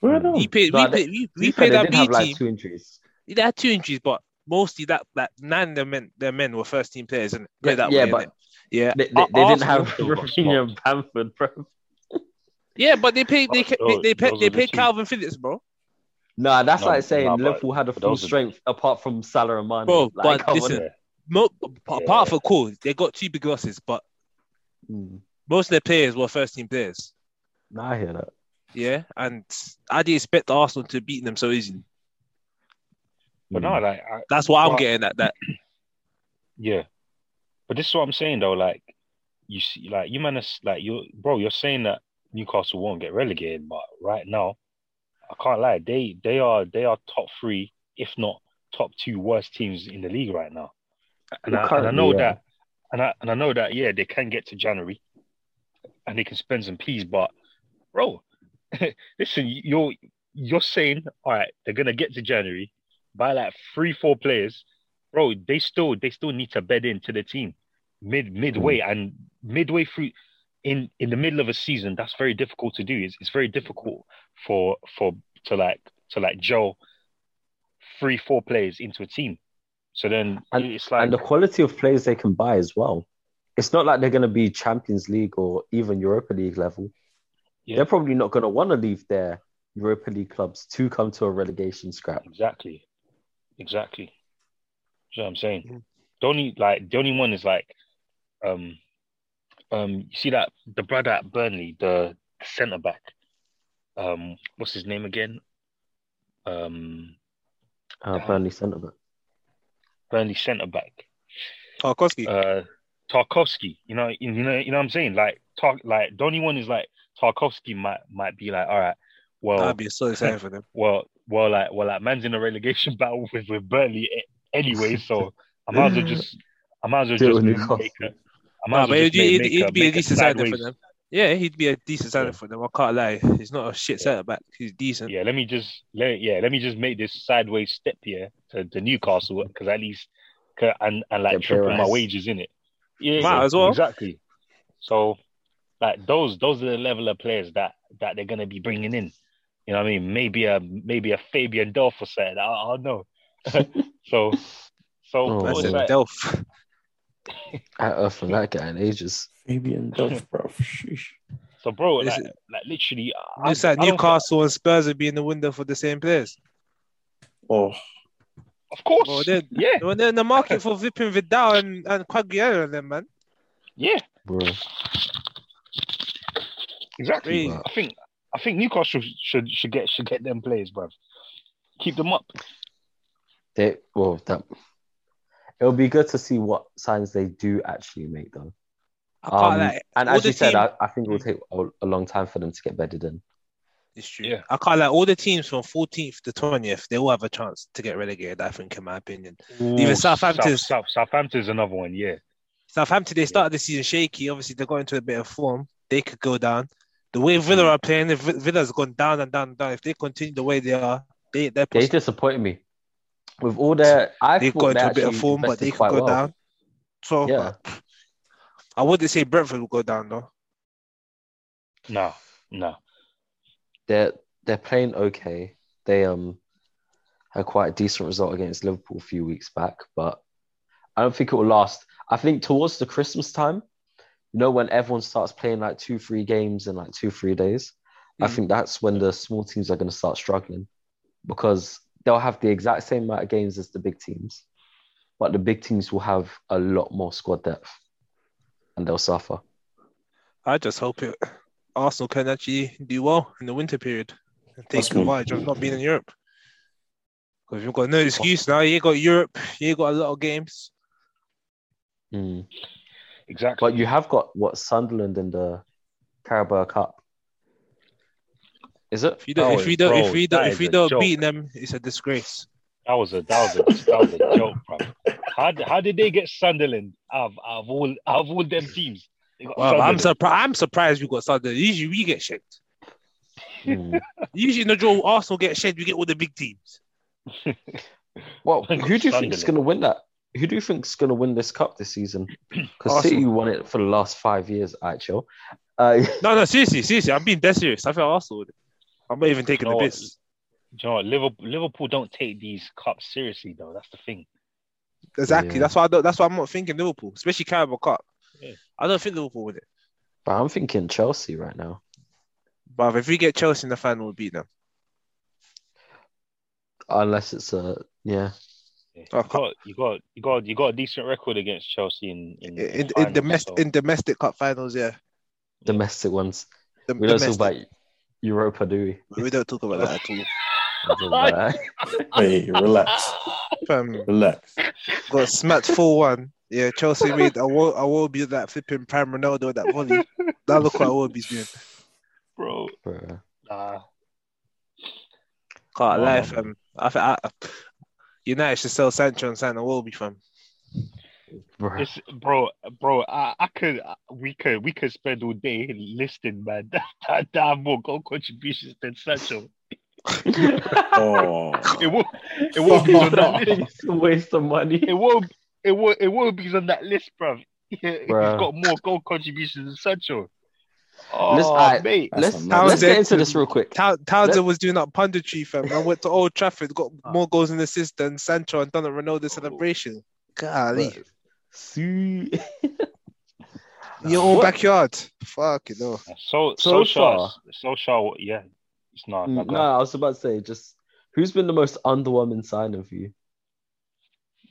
We played that B team. Like 2 injuries. They had 2 injuries, but mostly that 9 of their men were first team players, and they didn't have Rafinha and Bamford, bro. Yeah, but they paid Calvin Phillips, bro. Nah, that's Liverpool had a full strength apart from Salah and Mane. Bro, like, but listen, apart from they got 2 big losses, but most of their players were first team players. Nah, I hear that. Yeah, and I didn't expect Arsenal to beat them so easily. But no, like that's what I'm getting at. That. Yeah, but this is what I'm saying though. Like you see, like you man, like you, bro, you're saying that Newcastle won't get relegated, but right now, I can't lie. They are top 3, if not top 2 worst teams in the league right now. And I know that. Yeah, they can get to January, and they can spend some peas, but bro. Listen, you're saying, all right, they're gonna get to January by like 3-4 players, bro. They still need to bed into the team midway through in the middle of a season. That's very difficult to do. It's very difficult to gel 3-4 players into a team. So then it's like, and the quality of players they can buy as well. It's not like they're gonna be Champions League or even Europa League level. Yeah. They're probably not going to want to leave their Europa League clubs to come to a relegation scrap. Exactly. You know what I'm saying? Yeah. The only one is like, you see that the brother at Burnley, the centre back, what's his name again? Burnley centre back. Tarkowski. Tarkowski. You know what I'm saying? Like, the only one is like. Tarkowski might be like, all right, well, that'd be so exciting for them. Well, man's in a relegation battle with Burnley anyway, so he'd be a decent signing for them. Yeah, he'd be a decent signing for them. I can't lie, he's not a shit centre back. He's decent. Yeah, let me just make this sideways step here to Newcastle because at least and triple my wages in it. Yeah, might as well exactly. So. Like those are the level of players that they're gonna be bringing in. You know what I mean? Maybe a Fabian Delph or something. I don't know. Delph. I heard from that guy in ages. Fabian Delph, bro. So, bro, literally, it's like Newcastle and Spurs would be in the window for the same players. Oh, of course. Bro, they're in the market for Vipin Vidal and Quagliarella, then, man. Yeah, bro. Exactly. Really? I think Newcastle should get them players, bruv. Keep them up. It'll be good to see what signs they do actually make, though. And as you said, I think it will take a long time for them to get bedded in. It's true. Yeah. I can't lie. All the teams from 14th to 20th, they all have a chance to get relegated. I think, in my opinion, even Southampton. Southampton's another one. Yeah. Southampton they started the season shaky. Obviously, they got into a bit of form. They could go down. The way Villa are playing, if Villa's gone down and down and down, if they continue the way they are, they disappointed me. With all their, they got into a bit of form, but they could go down. So yeah. I wouldn't say Brentford will go down though. No. They're playing okay. They had quite a decent result against Liverpool a few weeks back, but I don't think it will last. I think towards the Christmas time, you know, when everyone starts playing like 2-3 games in like 2-3 days, I think that's when the small teams are going to start struggling, because they'll have the exact same amount of games as the big teams, but the big teams will have a lot more squad depth and they'll suffer. I just hope Arsenal can actually do well in the winter period and take advantage of not being in Europe. Because you've got no excuse now. You ain't got Europe. You ain't got a lot of games. Mm. Exactly. But you have got, what, Sunderland in the Carabao Cup? Is it? If we don't beat them, it's a disgrace. That was a joke, bro. How did they get Sunderland out of all them teams? Well, I'm surprised we got Sunderland. Usually we get shanked. Usually in the draw, Arsenal get shanked. We get all the big teams. Well, who do you think is going to win that? Who do you think is going to win this cup this season? Because City won it for the last 5 years, actually. No, seriously. I'm being dead serious. I feel Arsenal. I'm not even taking the piss. John, Liverpool don't take these cups seriously, though. That's the thing. Exactly. Yeah. That's why I'm not thinking Liverpool, especially Carabao Cup. Yeah. I don't think Liverpool win it. But I'm thinking Chelsea right now. But if we get Chelsea in the final, we'll beat them. Unless it's You got a decent record against Chelsea in domestic cup finals, yeah. Domestic ones. We don't talk about Europa, do we? We don't talk about that at all. Hey, relax. Got smacked 4-1. Yeah, Chelsea made Awobi that flipping Prime Ronaldo that volley. Now look what Awobi's doing, bro. Nah, can't lie, fam. I United should sell Sancho and sign Awobi, fam. We could spend all day listing, man. That have more goal contributions than Sancho. It won't be on that list. It's a waste of money. It won't be on that list, bruv. He's got more goal contributions than Sancho. Let's get into this real quick. Townsend was doing that punditry, fam. I went to Old Trafford, got more goals and assists than Sancho and done a Ronaldo celebration. Golly. See. In your own backyard. Fuck it, though. So far, yeah. It's not. I was about to say, just who's been the most underwhelming signing for you?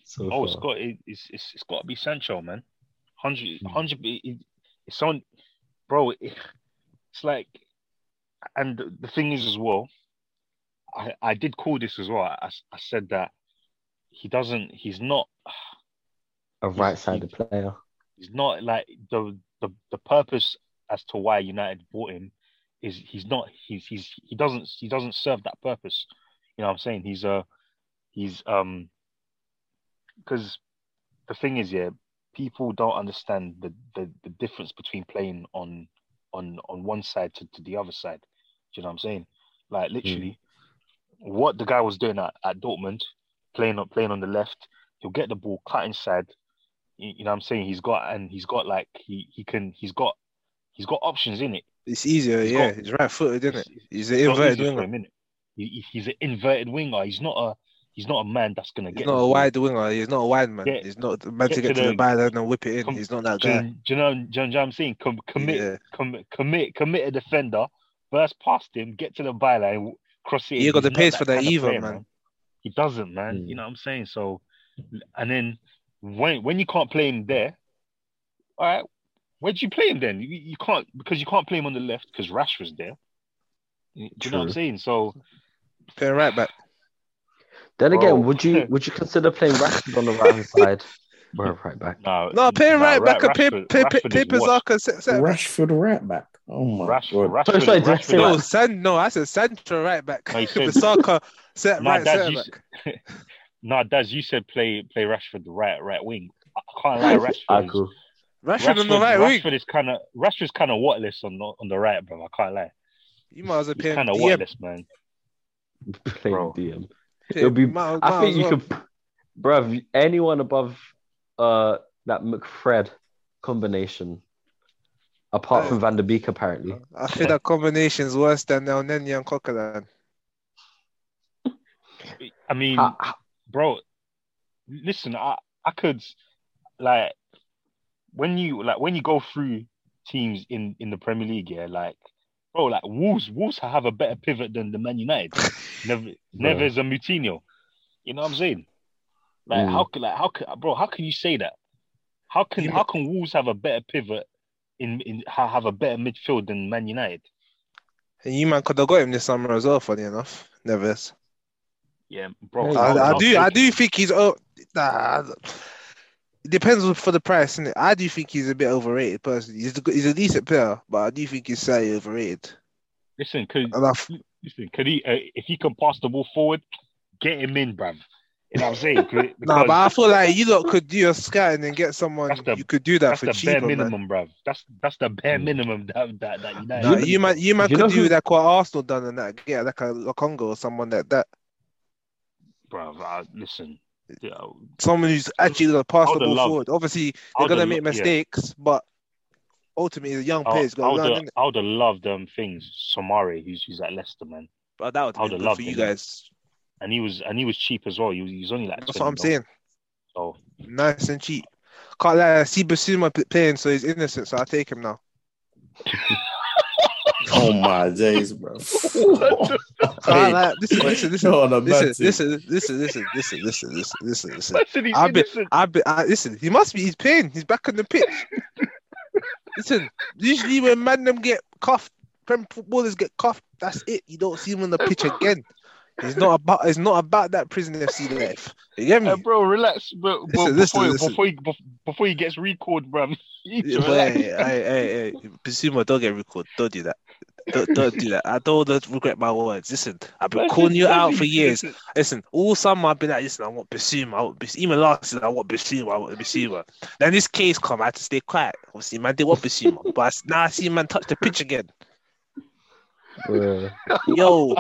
It's got to be Sancho, man. 100. It's on, bro. It's like, and the thing is as well, I did call this as well. I said that he doesn't. He's not a right-sided player. He's not like the purpose as to why United bought him. He doesn't serve that purpose. You know what I'm saying? He's because the thing is, yeah, people don't understand the difference between playing on one side to the other side. Do you know what I'm saying? Like literally what the guy was doing at Dortmund, playing on the left, he'll get the ball, cut inside. You know what I'm saying? He's got options in it. It's easier, he's right-footed, isn't it? He's an inverted winger. He's an inverted winger. He's not a man that's gonna get. He's not a wide winger. He's not a wide man. He's not a man to get to the byline and whip it in. He's not that guy. Do you know what I'm saying? Commit a defender, burst past him, get to the byline, cross it. He got the pace for that either, man. He doesn't, man. You know what I'm saying? So, and then when you can't play him there, all right. Where do you play him then? You can't, because you can't play him on the left because Rash was there. Do you know what I'm saying? So playing right back. Then again, would you consider playing Rashford on the right hand side? Right back. No, playing right back. Pay Pizarro set. Rashford right back. Oh my god. Rashford. I said central right back. Pizarro set right back. No, Daz, you said play Rashford the right wing. I can't lie, Rashford. Rashford on the right wing. Rashford's kind of worthless on the right, bro. I can't lie. You might as well pay kind of worthless, man. Playing DM. It'll be. I think you could, bro. Anyone above that McFred combination, apart from Van der Beek, apparently. I think that combination's worse than El Neni and Coquelin. I mean, bro, listen, I could, like, when you go through teams in the Premier League, yeah, like, bro, like Wolves have a better pivot than the Man United. Neves and Moutinho. You know what I'm saying? Like, how can you say that? How can Wolves have a better pivot in have a better midfield than Man United? You man could have got him this summer as well. Funny enough, Neves. Yeah, bro. I do think he's. Oh, nah, it depends for the price, isn't it? I do think he's a bit overrated personally. He's a decent player, but I do think he's slightly overrated. Listen, if he can pass the ball forward, get him in, bruv. You know what I'm saying? But I feel like you lot could do a scout and then get someone. You could do that for cheaper. That's the bare minimum, bruv. That's the bare minimum that United. Nah, you man could do that what Arsenal done and that get like a Congo or someone like that. Bruv, listen. Someone who's actually going to pass the ball forward. Obviously, they're going to make mistakes, but ultimately, the young players got to learn. I would have loved things. Somare, who's at Leicester, man. But that would have been good for you guys. And he was cheap as well. He was only like. That's what I'm saying. So nice and cheap. Can't lie. I see Basuma playing, so he's innocent. So I take him now. Oh my days, bro! Listen. Listen. He must be. He's playing. He's back on the pitch. Listen. Usually when them get cuffed, Premier footballers get cuffed. That's it. You don't see him on the pitch again. It's not about that prison FC life. You get me? Bro, relax. Listen. Before he gets recalled, bro. Hey. Basuma, don't get recalled. Don't do that. Don't do that. I don't regret my words. Listen, I've been calling you out for years. Listen, all summer I've been like, listen, I want Basuma. Even last season, I want Basuma. Then this case come, I had to stay quiet. Obviously, man, they want Basuma. But now I see man touch the pitch again. Yo.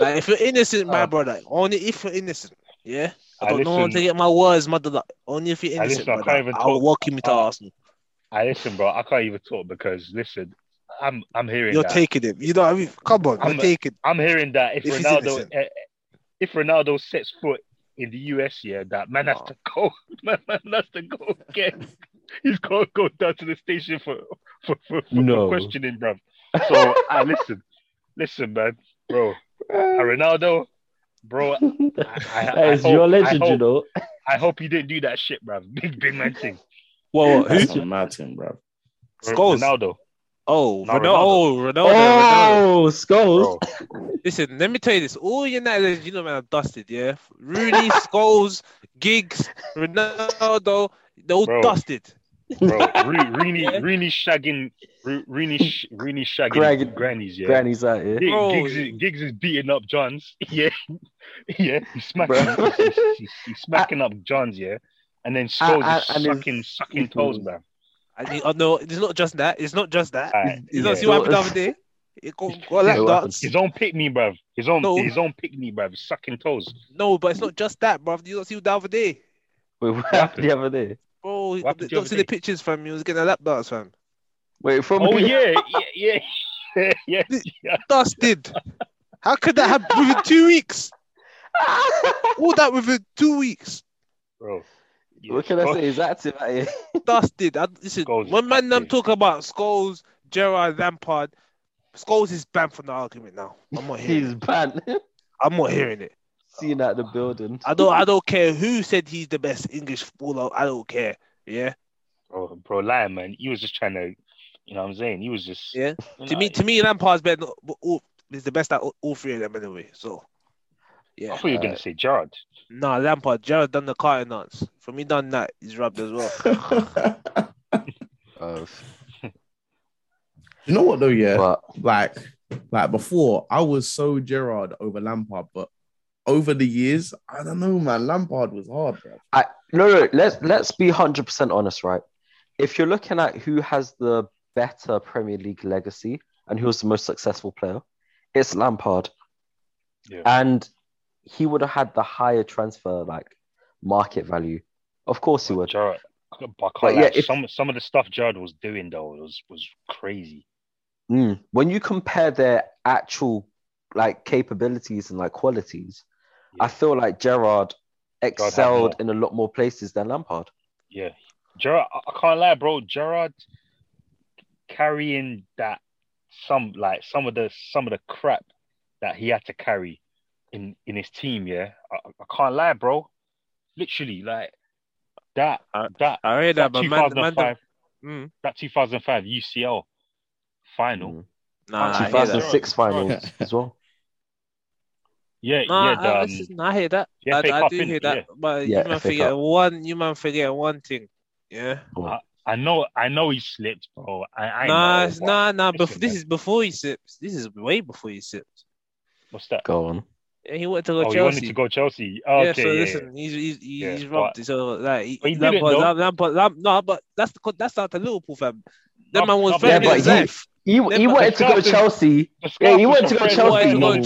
Like, if you're innocent, my brother, only if you're innocent, yeah? I don't know how to get my words, mother. Like, only if you're innocent, I'll welcome you to Arsenal. Listen, bro, I can't even talk because, listen, I'm hearing you're taking it. You know what I mean? Come on, you're taking it. I'm hearing that if Ronaldo sets foot in the US, yeah, that man has to go. Man has to go again. He's going to go down to the station for questioning, bro. So, listen, man, bro. Ronaldo, bro, I hope, your legend, I hope, you know. I hope you didn't do that shit, bruv. Big man thing. Whoa, who's your man thing, bruv? Scholes. Ronaldo. Oh, Ronaldo. Oh, Scholes. Listen, let me tell you this. All United legends, you know, man, are dusted, yeah? Rooney, Scholes, Giggs, Ronaldo, they're all dusted. Bro, Rooney shagging grannies, yeah. Grannies out, yeah. Giggs is beating up Johns, yeah. Yeah, he's smacking up Johns, yeah. And then Scholes is sucking toes, man. No, it's not just that. It's not see what happened the other day. His own pickney, bruv. His own pickney, bruv. Sucking toes. No, but it's not just that, bruv. You don't see the other day. Wait, what happened the other day? Bro, don't see the pictures, fam. He was getting a lap dance, fam. Wait, from yeah. Dusted. How could that happen within 2 weeks? All that within 2 weeks, bro. Yeah, what can I say? He's active out here. Dusted. Listen, when man them talk about Scholes, Gerrard, Lampard, Scholes is banned from the argument now. I'm not hearing. He's banned. I'm not hearing it. Seen at the building. I don't care who said he's the best English footballer. I don't care. Yeah. Bro, lying, man. He was just trying to, you know what I'm saying? He was just yeah. You know, to me, Lampard's better. Is the best at all three of them anyway. So yeah. I thought you were gonna say Gerrard. Nah, Lampard. Gerrard done the car nuts. For me, done that. He's rubbed as well. You know what though? Yeah. But... Like before, I was so Gerrard over Lampard, but. Over the years, I don't know, man. Lampard was hard, bro. Let's be 100% honest, right? If you're looking at who has the better Premier League legacy and who was the most successful player, it's Lampard. Yeah. And he would have had the higher transfer market value. Of course he would. Gerrard, some of the stuff Gerrard was doing though was crazy. When you compare their actual capabilities and qualities I feel like Gerrard excelled in a lot more places than Lampard. Yeah. Gerrard, I can't lie, bro. Gerrard carrying that some of the crap that he had to carry in his team, yeah. I can't lie, bro. Literally, like that 2005 that 2005 UCL final. Mm. Nah, 2006 finals as well. Yeah, nah, yeah. I hear that. Yeah, I do hear that. Yeah. But yeah, you man forget one thing. Yeah. I know he slipped, bro. Nah. This is before he slipped. This is way before he slipped. What's that? Go on. Yeah, he wanted to go Chelsea. He wanted to go Chelsea. Oh, yeah, okay. So listen, he's robbed. So like, but that's not the Liverpool fam. That man was very safe. He wanted to go to Chelsea. Yeah, he wanted to go to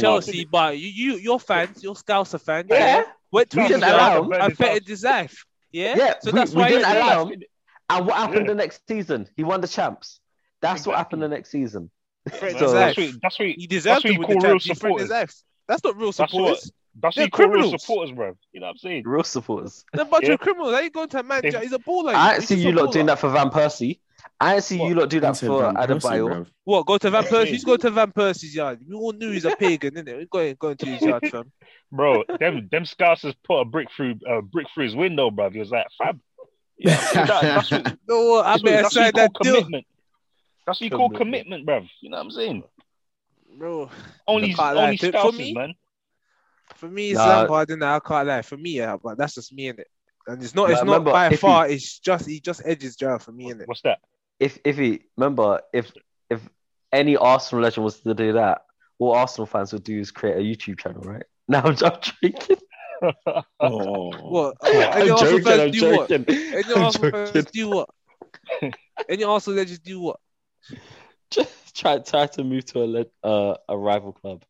Chelsea. But your fans, your scouts are fans. Yeah, went to Chelsea and betted his life. Yeah, so that's why we didn't allow him. And what happened the next season? He won the champs. That's what happened the next season. So that's what he deserved. That's what you call real supporters. That's not real supporters. That's what you call real supporters, bro. You know what I'm saying? Real supporters. They're a bunch of criminals. How you going to a man? He's a baller. I didn't see you lot doing that for Van Persie. I didn't see you lot do that for Adebayor. What? Go to Van Persie? Who's going to Van Persie's yard? We all knew he's a pagan, didn't it? We're going to his yard, fam. Bro, them scouts has put a brick through his window, bro. He was like, fam. Yeah, that's what you call commitment, bruv. You know what I'm saying? Bro, only spouses, man. For me, it's Lampard, and I can't lie. For me, yeah, but that's just me, innit? And it's not, it's just edges Gerrard for me, innit? What's that? If any Arsenal legend was to do that, all Arsenal fans would do is create a YouTube channel, right? Now I'm just drinking. Oh. What? Any Arsenal fans do what? Any Arsenal fans do what? Any Arsenal legends do what? Just try to move to a rival club.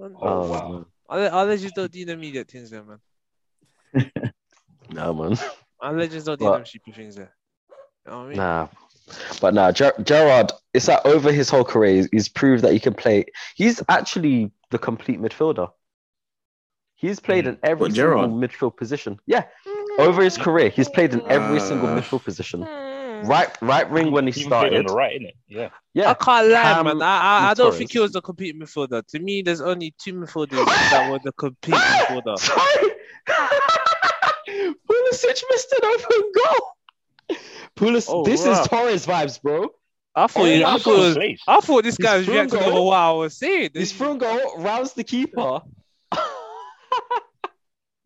Oh wow! Our legends don't do them media things there, man. Nah, man. Our legends don't do them cheapy things there. You know what I mean? Nah. But nah, Gerrard, it's that over his whole career, he's proved that he can play. He's actually the complete midfielder. He's played in every single midfield position. Yeah. Over his career, he's played in every single midfield position. Right wing when he started. On the right, innit? Yeah. Yeah. I can't lie, man. I don't think he was a complete midfielder. To me, there's only two midfielders that were the complete midfielder. Sorry! Pulisic missed an open goal! Pulisic, is Torres vibes, bro. I thought this guy was reacting over what I was saying. His front goal rounds the keeper.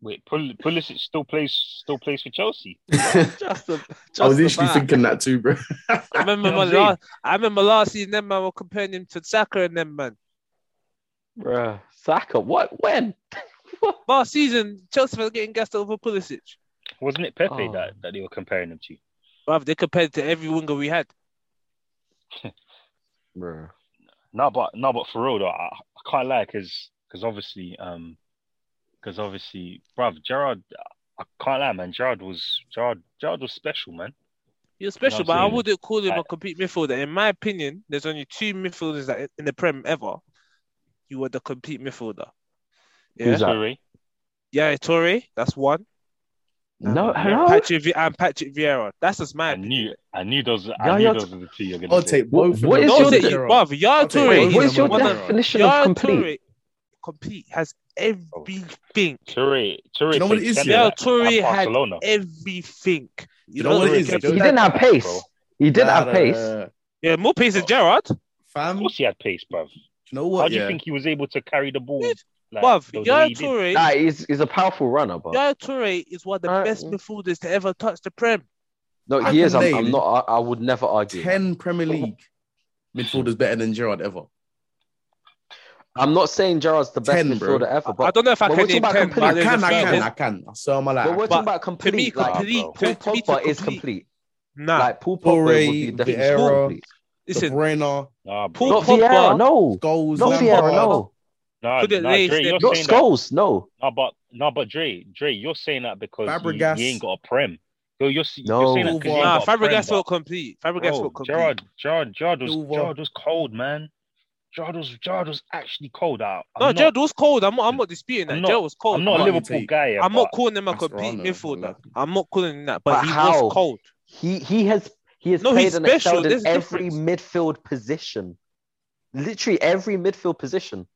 Wait, Pulisic still plays for Chelsea. I was literally thinking that too, bro. I remember last season, them man were comparing him to Saka and them man. Bruh, Saka? What? When? Last season, Chelsea was getting gassed over Pulisic. Wasn't it Pepe that they were comparing him to? Bruh, they compared to every winger we had. Bruh. No, but for real though, I can't lie because obviously. Because obviously, bruv, Gerrard, I can't lie, man. Gerrard was special, man. He was special, but I wouldn't call him a complete midfielder. In my opinion, there's only two midfielders that in the Prem ever. You were the complete midfielder. Yeah, who's that? Yeah, Torre. That's one. No, Patrick Vieira. That's just my opinion. I knew those. I knew those were the two you're gonna. I'll take both. What is your definition of complete? Complete has everything. Touré, you know what it is? Yeah, Touré had everything. You know what it is? He didn't have pace. Bro. He didn't have pace. Yeah, more pace than Gerrard. Fam. Of course he had pace, bruv. You know what? How do you think he was able to carry the ball? Like, bruv, Touré. Nah, he's a powerful runner, bruv. Touré is one of the best midfielders to ever touch the Prem. No, he is. I'm not. I would never argue. 10 Premier League midfielders better than Gerrard ever. I'm not saying Gerrard's the best midfielder ever, but I don't know if I can name 10. I can. I saw my life. But we're talking about complete. Paul Pogba is complete. Nah. Like, Paul Pogba would be the Vieira, De Bruyne. Paul Pogba, no. Scholes, not Vieira, no. Not Scholes, no. But Dre, you're saying that because he ain't got a Prem. You're saying that because Fabregas was complete. Gerrard was cold, man. Gerrard was actually cold out. Gerrard was cold. I'm not disputing that. Gerrard was cold. I'm not a Liverpool guy. I'm not calling him a complete midfielder. I'm not calling him that. But he was cold. He has played and excelled in every midfield position. Literally every midfield position.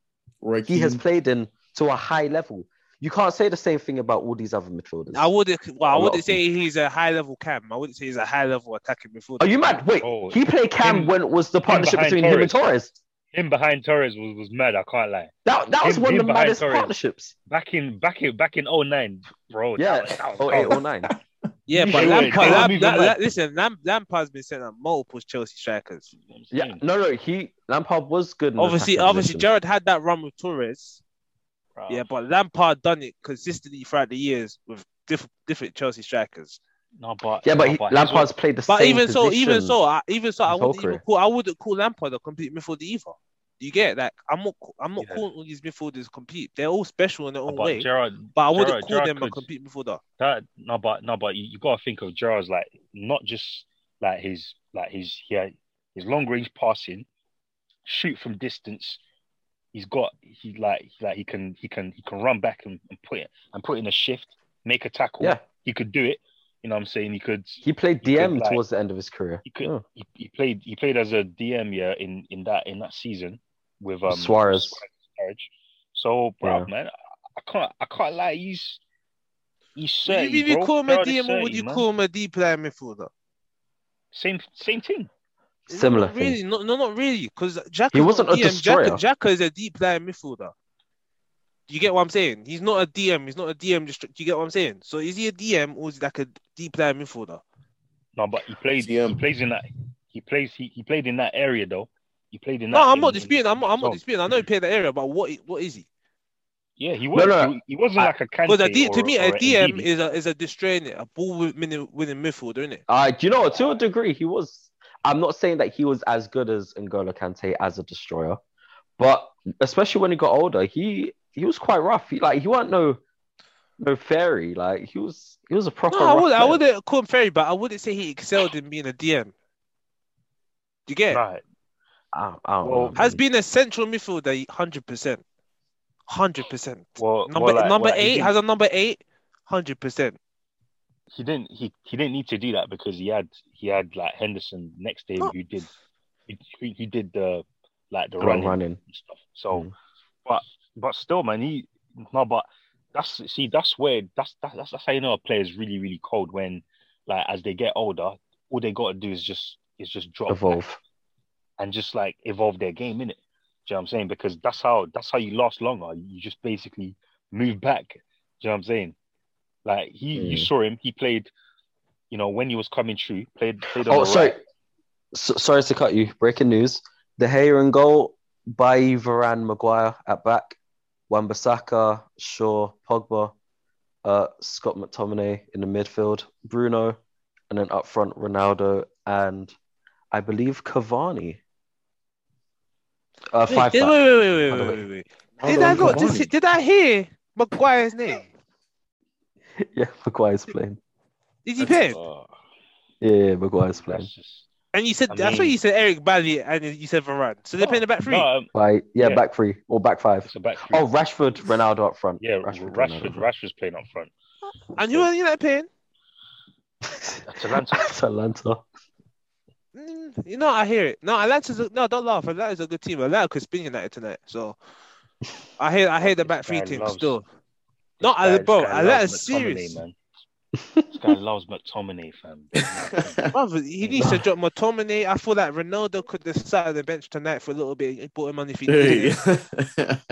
Right. He has played in to a high level. You can't say the same thing about all these other midfielders. I wouldn't say he's a high-level Cam. I wouldn't say he's a high-level attacking midfielder. Are you mad? Wait, he played Cam when it was the partnership between him and Torres. Him behind Torres was mad. I can't lie. That was one of the maddest partnerships. Back in 09, bro. Yeah, 08, 09. Yeah, but Lampard's been sent out multiple Chelsea strikers. Yeah, Lampard was good. Obviously, Gerrard had that run with Torres. Bro. Yeah, but Lampard done it consistently throughout the years with different Chelsea strikers. But Lampard's played the same. But even so, I wouldn't call Lampard a complete midfielder either. You get it? Like I'm not calling all these midfielders complete. They're all special in their own way. But I wouldn't call them a complete midfielder. But you gotta think of Gerrard's like not just like his long range passing, shoot from distance. He can run back and put in a shift, make a tackle. Yeah. He could do it. You know what I'm saying? He played DM towards the end of his career. He played as a DM in that season with Suarez. So bro, man, I can't lie. He's certain. Would you call him a DM or would you call him a deep player midfielder? Same thing. Similar not really, thing. Not really. Because he wasn't a destroyer. Xhaka is a deep lying midfielder. Do you get what I'm saying? He's not a DM. He's not a DM. Do you get what I'm saying? So is he a DM or is he like a deep lying midfielder? No, but he plays. He plays in that. He played in that area though. He played in that. No, I'm not disputing. I know he played that area, but what is he? Yeah, he was. No. He wasn't like a candidate. To me, a DM is a destroying it, a ball-winning midfielder, isn't it? Do you know what? To a degree, he was. I'm not saying that he was as good as N'Golo Kante as a destroyer, but especially when he got older, he was quite rough. He wasn't no fairy. Like he was a proper. No, I wouldn't call him fairy, but I wouldn't say he excelled in being a DM. Do you get it? Right. I don't know. Has been a central midfielder 100%. 100%. Well, number eight, 100%. He didn't need to do that because he had like Henderson next day who did the running and stuff. So, but still, man, that's how you know a player is really really cold when like as they get older, all they got to do is just drop evolve and just like evolve their game innit? Do you know what I'm saying? Because that's how you last longer. You just basically move back. Do you know what I'm saying? Like you saw him. He played, you know, when he was coming through. Played on the right. Sorry to cut you. Breaking news: De Gea in goal, Bailly, Varane, Maguire at back, Wan-Bissaka, Shaw, Pogba, Scott McTominay in the midfield, Bruno, and then up front Ronaldo and I believe Cavani. Wait! Did I hear Maguire's name? Yeah, Maguire's playing. Is he playing? Yeah, Maguire's playing. And you said, I thought you said Eric Bailly and you said Varane. So they're playing the back three? No, back three or back five. It's a back three. Oh, Rashford, Ronaldo up front. Yeah, Rashford's playing up front. And who are you like playing? Atalanta. You know, I hear it. Don't laugh. Atlanta's a good team. Atlanta could spin United tonight. So I hear the back three team still. Atlanta's serious. Man. This guy loves McTominay, fam. Brother, he needs to drop McTominay. I feel like Ronaldo could have sat on the bench tonight for a little bit. He bought him on if he did. You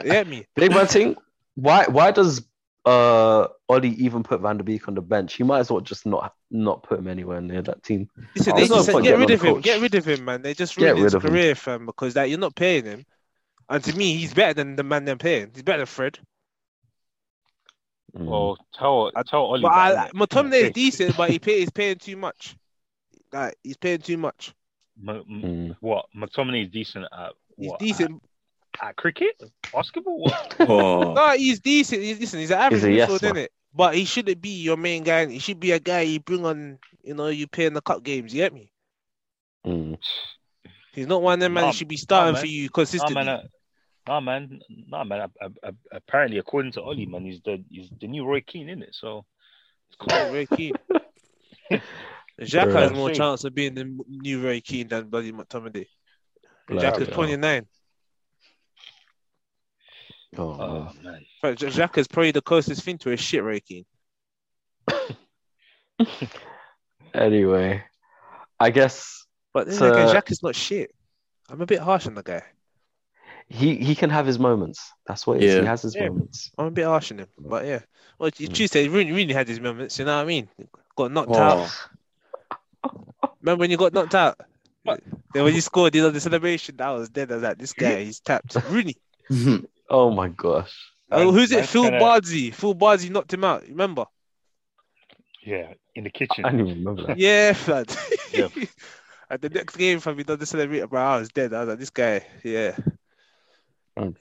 get me? Big man thing. Why does Oli even put Van der Beek on the bench? He might as well just not put him anywhere near that team. Listen, get rid of him. Coach. Get rid of him, man. They just ruined his career, fam, because like, you're not paying him. And to me, he's better than the man they're paying. He's better than Fred. Well, tell Oli. McTominay is decent, but he's paying too much. Like he's paying too much. What? McTominay is decent at what? He's decent at cricket, basketball. What? No, he's decent. He's an average midfielder, isn't it? But he shouldn't be your main guy. He should be a guy you bring on. You know, you play in the cup games. You get me? He's not one of them man that should be starting for you consistently. Nah, man. Apparently, according to Oli, man, he's the new Roy Keane, isn't it? So it's called Roy Keane. Xhaka has more chance of being the new Roy Keane than bloody McTominay. Xhaka's 29. Oh man. But Xhaka's probably the closest thing to a shit Roy Keane. Anyway, I guess. But then again, Xhaka's not shit. I'm a bit harsh on the guy. He can have his moments. That's what it is. He has his moments. I'm a bit harsh on him, but yeah. Well, Tuesday really had his moments. You know what I mean? Got knocked out. Remember when you got knocked out? What? Then when you scored, you know, the celebration. I was dead. I was like, this guy, he's tapped. Rooney. Oh my gosh. Who's it? Phil Bardsey. Phil Bardsey knocked him out. Remember? Yeah, in the kitchen. I didn't even remember that. Yeah, lad. Yeah. At the next game, fam, he doesn't celebrate. Bro, I was dead. I was like, this guy, yeah. Oh,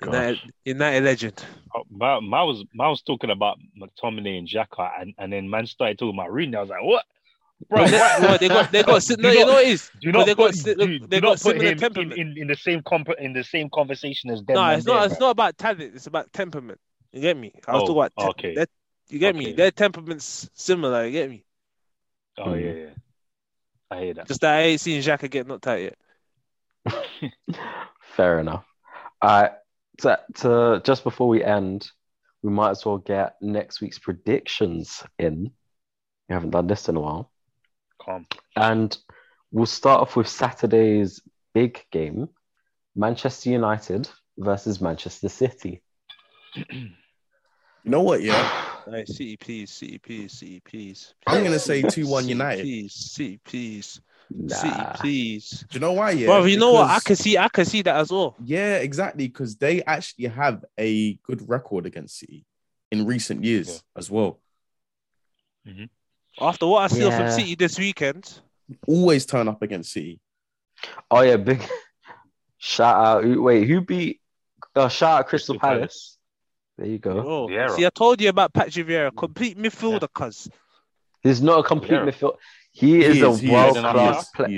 United legend. I was talking about McTominay and Xhaka, and then man started talking about Rooney. I was like, what? Bro, they got. No, you know what it is? They got similar temperament in the same conversation as them. No, it's not about talent. It's about temperament. You get me? I was talking about okay. You get me? Their temperament's similar. You get me? Oh yeah. I hear that. Just that I ain't seen Xhaka get knocked out yet. Fair enough. Just before we end, we might as well get next week's predictions in. We haven't done this in a while. Calm. And we'll start off with Saturday's big game, Manchester United versus Manchester City. You know what, yeah? Right, CEPs. I'm going to say 2-1 United. CEPs. Nah. Please. Do you know why? Yeah, bro, you know what? I can see that as well. Yeah, exactly, because they actually have a good record against City in recent years as well. Mm-hmm. After what I see from City this weekend, always turn up against City. Oh yeah, big shout out! Wait, who beat? Shout out Crystal Palace. There you go. Yo, see, I told you about Pat Vieira, complete midfielder, cuz he's not a complete midfielder. He is a world-class player.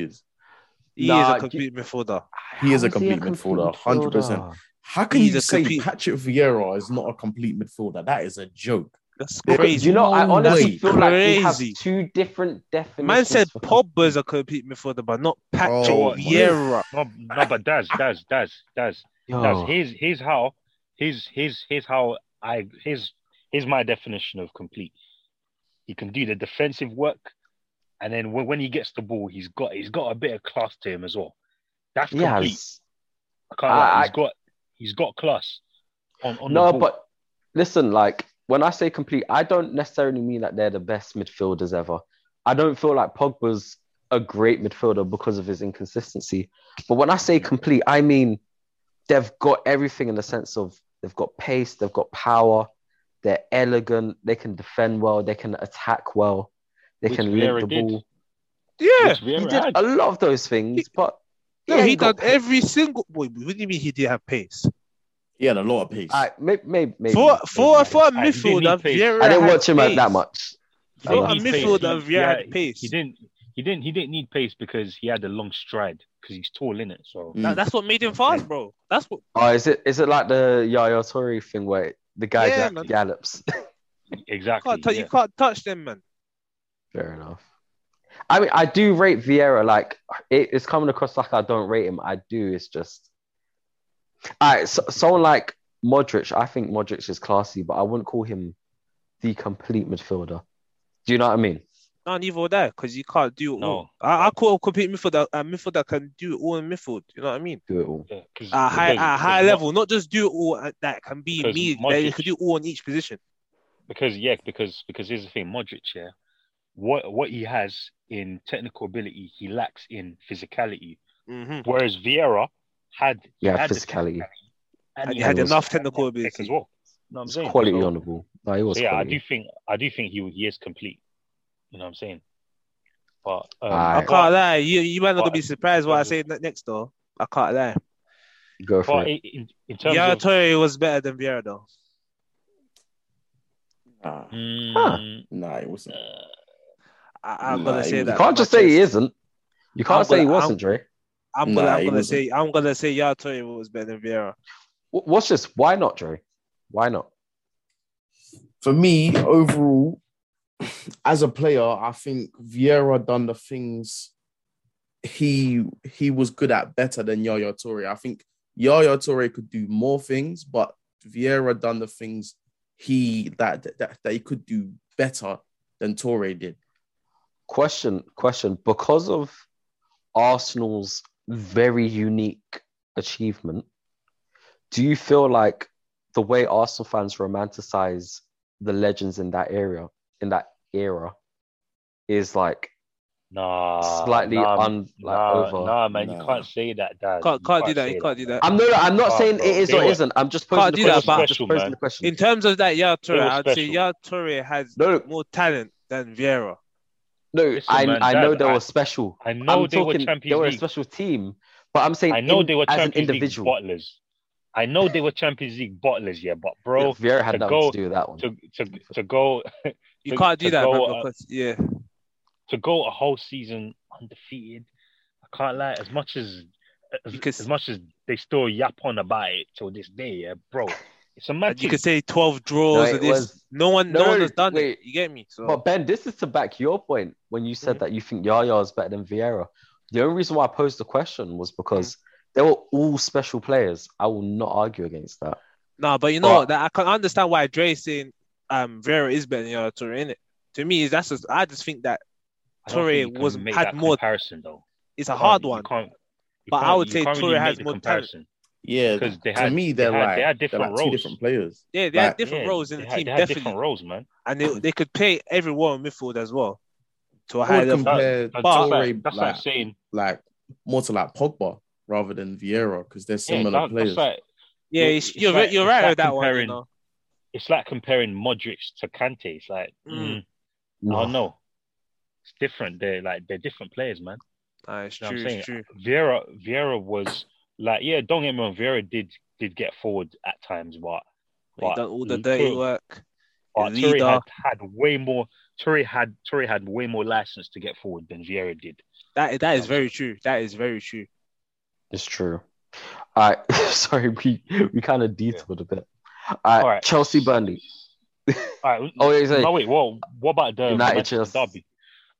He is a complete midfielder. He is a complete midfielder, 100%. How can you say Patrick Vieira is not a complete midfielder? That is a joke. That's crazy. You know, I honestly feel like we have two different definitions. Man said Pogba's a complete midfielder, but not Patrick Vieira. No, but Daz. Here's my definition of complete. He can do the defensive work. And then when he gets the ball, he's got a bit of class to him as well. That's complete. Yes. He's got class. On the ball. But listen, like when I say complete, I don't necessarily mean that they're the best midfielders ever. I don't feel like Pogba's a great midfielder because of his inconsistency. But when I say complete, I mean they've got everything in the sense of they've got pace, they've got power, they're elegant, they can defend well, they can attack well. They can link the ball. Yeah, he did a lot of those things, but he done every single. Boy, what do you mean he did have pace? He had a lot of pace. Maybe for a midfielder, Vieira. I didn't watch him that much. For a midfielder, Vieira had pace. He didn't need pace because he had a long stride because he's tall, innit? So that's what made him fast, bro. That's what. Oh, is it like the Yaya Toure thing where the guy gallops? Exactly. You can't touch them, man. Fair enough. I mean, I do rate Vieira. Like, it's coming across like I don't rate him. I do. It's just... All right, someone like Modric. I think Modric is classy, but I wouldn't call him the complete midfielder. Do you know what I mean? No, neither would I, because you can't do it all. I call a complete midfielder a midfielder can do it all in midfield. You know what I mean? Do it all. Yeah, at a high level. Not just do it all at that. Can be me. You can do it all in each position. Because here's the thing. Modric, what he has in technical ability, he lacks in physicality. Mm-hmm. Whereas Vieira had physicality. And he had enough technical ability as well. You know what I'm saying? Quality on the ball. No, he was quality. I do think he is complete. You know what I'm saying? But I can't lie. You might not be surprised what I say next though. I can't lie. Go for it. In terms Yaya Toure was better than Vieira though. Nah, it wasn't. I'm gonna say that. You can't just say he isn't. You can't say he wasn't, Dre. I'm gonna say Yaya Toure was better than Vieira. What's this? Why not, Dre? Why not? For me, overall, as a player, I think Vieira done the things he was good at better than Yaya Toure. I think Yaya Toure could do more things, but Vieira done the things that he could do better than Toure did. Question. Because of Arsenal's very unique achievement, do you feel like the way Arsenal fans romanticize the legends in that era, is like slightly you can't say that, Dad. You can't do that. I'm not saying it is or isn't. I'm just posing the question. In terms of that, Yaya Toure, I'd say Yaya Toure has more talent than Vieira. I know they were special. I know they were Champions League. They were a special team, but I'm saying I know they were Champions League bottlers, yeah. But bro, Vieira had nothing to do with that one. To go a whole season undefeated, I can't lie. As much as they still yap on about it till this day, yeah, bro. It's a magic. You could say 12 draws. No one has done it. You get me? So. But Ben, this is to back your point when you said that you think Yaya is better than Vieira. The only reason why I posed the question was because they were all special players. I will not argue against that. No, but I can understand why Dre's saying Vieira is better than Yaya Toure, innit? To me, I just think that Toure had more comparison though. It's a hard one. But I would say Toure has more talent. Yeah, because they had different roles. Yeah, they had different roles in the team. They had different roles, man. And they could play everyone in midfield as well. To a high level. That's what I'm saying. Like more to like Pogba rather than Vieira because they're similar players. Like, yeah, you're right with that one. You know? It's like comparing Modric to Kante. It's like, I don't know. It's different. They're different players, man. It's true. Vieira was. Like, yeah, don't get me wrong, Vieira did get forward at times, but he done all the dirty work. Toure had way more license to get forward than Vieira did. That is very true. It's true. All right, sorry, we kind of detoured a bit. All right, Chelsea Burnley. All right. What about the Manchester derby?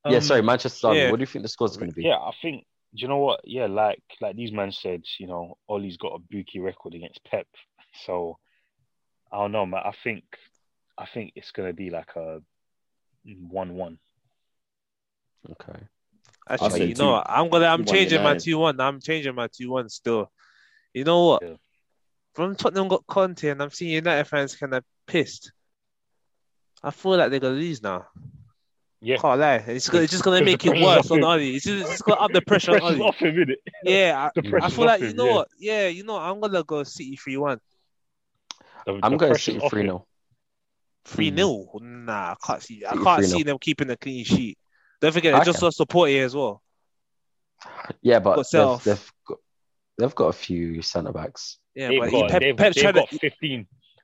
Yeah, Manchester derby. Yeah. What do you think the score's going to be? Yeah, I think. Do you know what? Yeah, like these men said, you know, Ole's got a bookie record against Pep. So I don't know, man. I think it's gonna be like a 1-1. Okay. Actually, you know, I'm changing my 2-1 still. You know what? Yeah. From Tottenham got Conte, and I'm seeing United fans kind of pissed. I feel like they're gonna lose now. Yeah, can't lie. It's just gonna make it worse on Ollie. It's gonna up the pressure on Ollie. Off him, innit? Yeah, I feel like what? Yeah, I'm gonna go City 3-1. I'm going City 3-0. 3-0? Nah, I can't see. I can't see them keeping a clean sheet. Don't forget, they just lost support here as well. Yeah, but they've got a few centre backs. Yeah, they've got 15.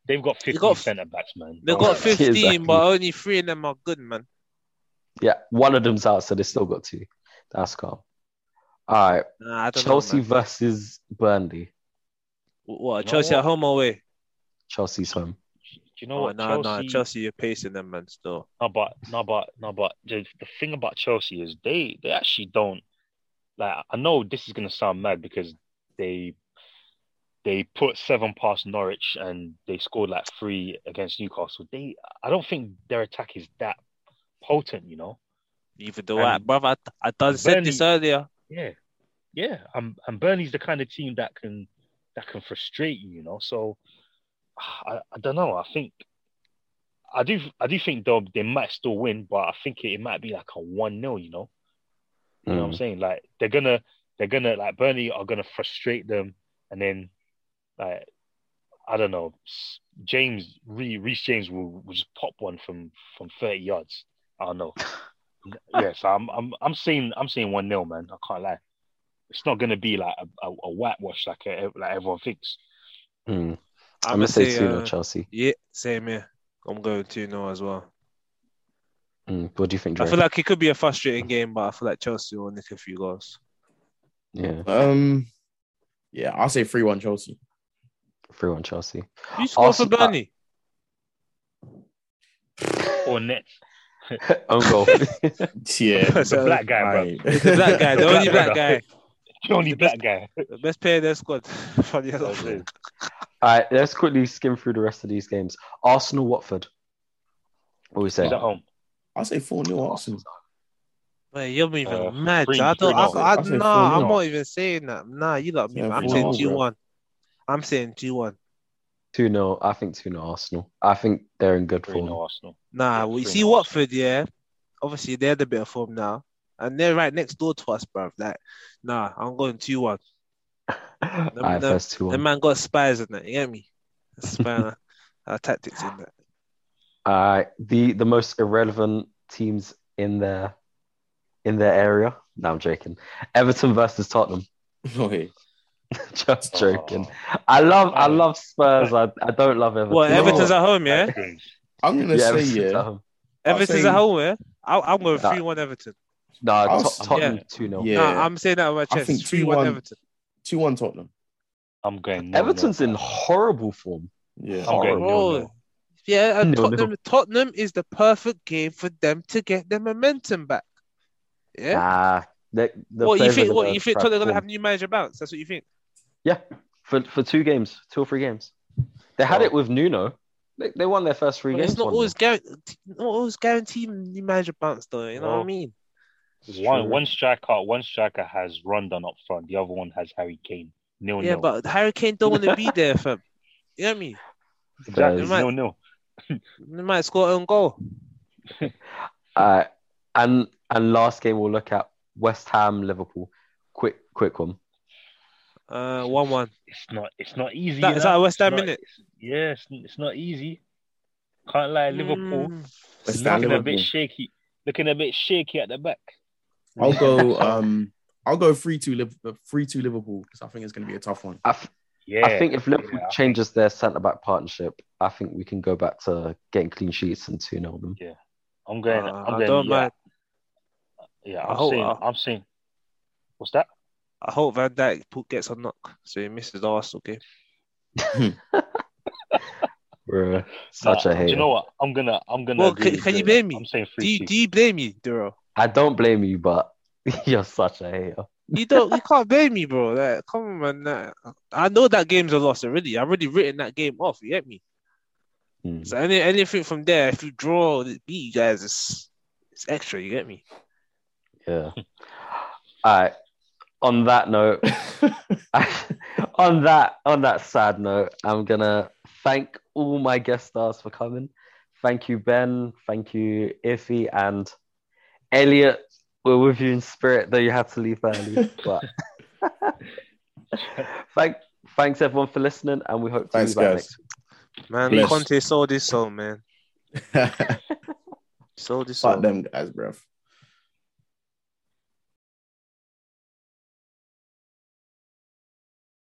They've got 15 centre backs, man. They've got 15, but only 3 of them are good, man. Yeah, one of them's out, so they still got 2. That's calm. All right, Chelsea versus Burnley. What? Chelsea at home or away? Chelsea's home. Do you know what? Chelsea, you're pacing them, man. Still. No, but the thing about Chelsea is they actually don't. Like, I know this is gonna sound mad because they put 7 past Norwich and they scored like 3 against Newcastle. I don't think their attack is that potent, you know. Even though, brother, I done said this earlier. Yeah. And Burnley's the kind of team that can frustrate you, you know. So I don't know. I think I do think though they might still win, but I think it might be like a 1-0, you know. You know what I'm saying? Like they're gonna like Burnley are gonna frustrate them, and then like I don't know, Reece James will just pop one from 30 yards. I don't know. Yeah, so I'm saying 1-0, man. I can't lie. It's not gonna be like a whitewash like everyone thinks. I'm gonna say 2-0 Chelsea. Yeah, same here. I'm going 2-0 as well. What do you think, Dre? I feel like it could be a frustrating game, but I feel like Chelsea will nick a few goals. Yeah. Yeah, I'll say 3-1 Chelsea. 3-1 Chelsea. You score for Burnley. Or net. Own goal. Yeah. It's a black guy, bro. It's a black guy. The only black guy. The only black guy. The best player in their squad. All right, let's quickly skim through the rest of these games. Arsenal, Watford. What are we saying? I'll say 4-0 Arsenal. Wait, you're even mad. I'm not even saying that. Nah, you lot me. I'm saying 2-1. I'm saying 2-1. 2-0. I think 2-0 Arsenal. I think they're in good form. Arsenal. Nah, we see Watford, yeah. Obviously, they're the better form now. And they're right next door to us, bruv. Like, nah, I'm going 2-1. The man got spies in that. You get me? Spy tactics in that. The most irrelevant teams in their area. No, I'm joking. Everton versus Tottenham. Wait. Just joking. I love Spurs. I don't love Everton. Well, Everton's at home, yeah. I'm gonna say Everton's at home. Everton's at home, yeah. I'm going 3-1 Everton. No, Tottenham 2-0. Yeah. No, I'm saying that on my chest. I think 3-1 Everton. 2-1 Tottenham. I'm going. Everton's in horrible form. Yeah. Horrible. Yeah, and Tottenham is the perfect game for them to get their momentum back. Yeah. Nah, you think Tottenham gonna have new manager bounce? That's what you think? Yeah, for 2 or 3 games. They had it with Nuno. They won their first 3 games. It's not always guaranteed new manager bounce, though. You know what I mean? One striker has Rondon up front. The other one has Harry Kane. Nil. But Harry Kane don't want to be there, fam. You know what I mean? Exactly. No. They might score own goal. And last game we'll look at West Ham Liverpool. Quick one. 1-1. It's not easy. Is that West Ham minute? Yeah, it's not easy. Can't lie, Liverpool. Looking a bit shaky at the back. I'll go 3-2 Liverpool because I think it's going to be a tough one. I think if Liverpool changes their centre-back partnership, I think we can go back to getting clean sheets and 2-0 them. Yeah, I'm going. I don't mind. Yeah, I'm saying. What's that? I hope Van Dijk gets a knock, so he misses the Arsenal game. Bro, such a hater. Do you know what? I'm gonna. Well, can you blame me? I'm saying 3-2. Do you blame me, Duro? I don't blame you, but you're such a hater. You can't blame me, bro. Like, come on, man. I know that game's a loss already. I've already written that game off. You get me? Mm. So anything from there, if you draw, beat you guys, it's extra. You get me? Yeah. All right. On that note, on that sad note, I'm gonna thank all my guest stars for coming. Thank you, Ben. Thank you, Iffy and Elliot. We're with you in spirit, though you had to leave early. But thanks everyone for listening, and we hope to be back next week. Man, Conte sold his soul, man. Sold his soul. Fuck them guys, bruv.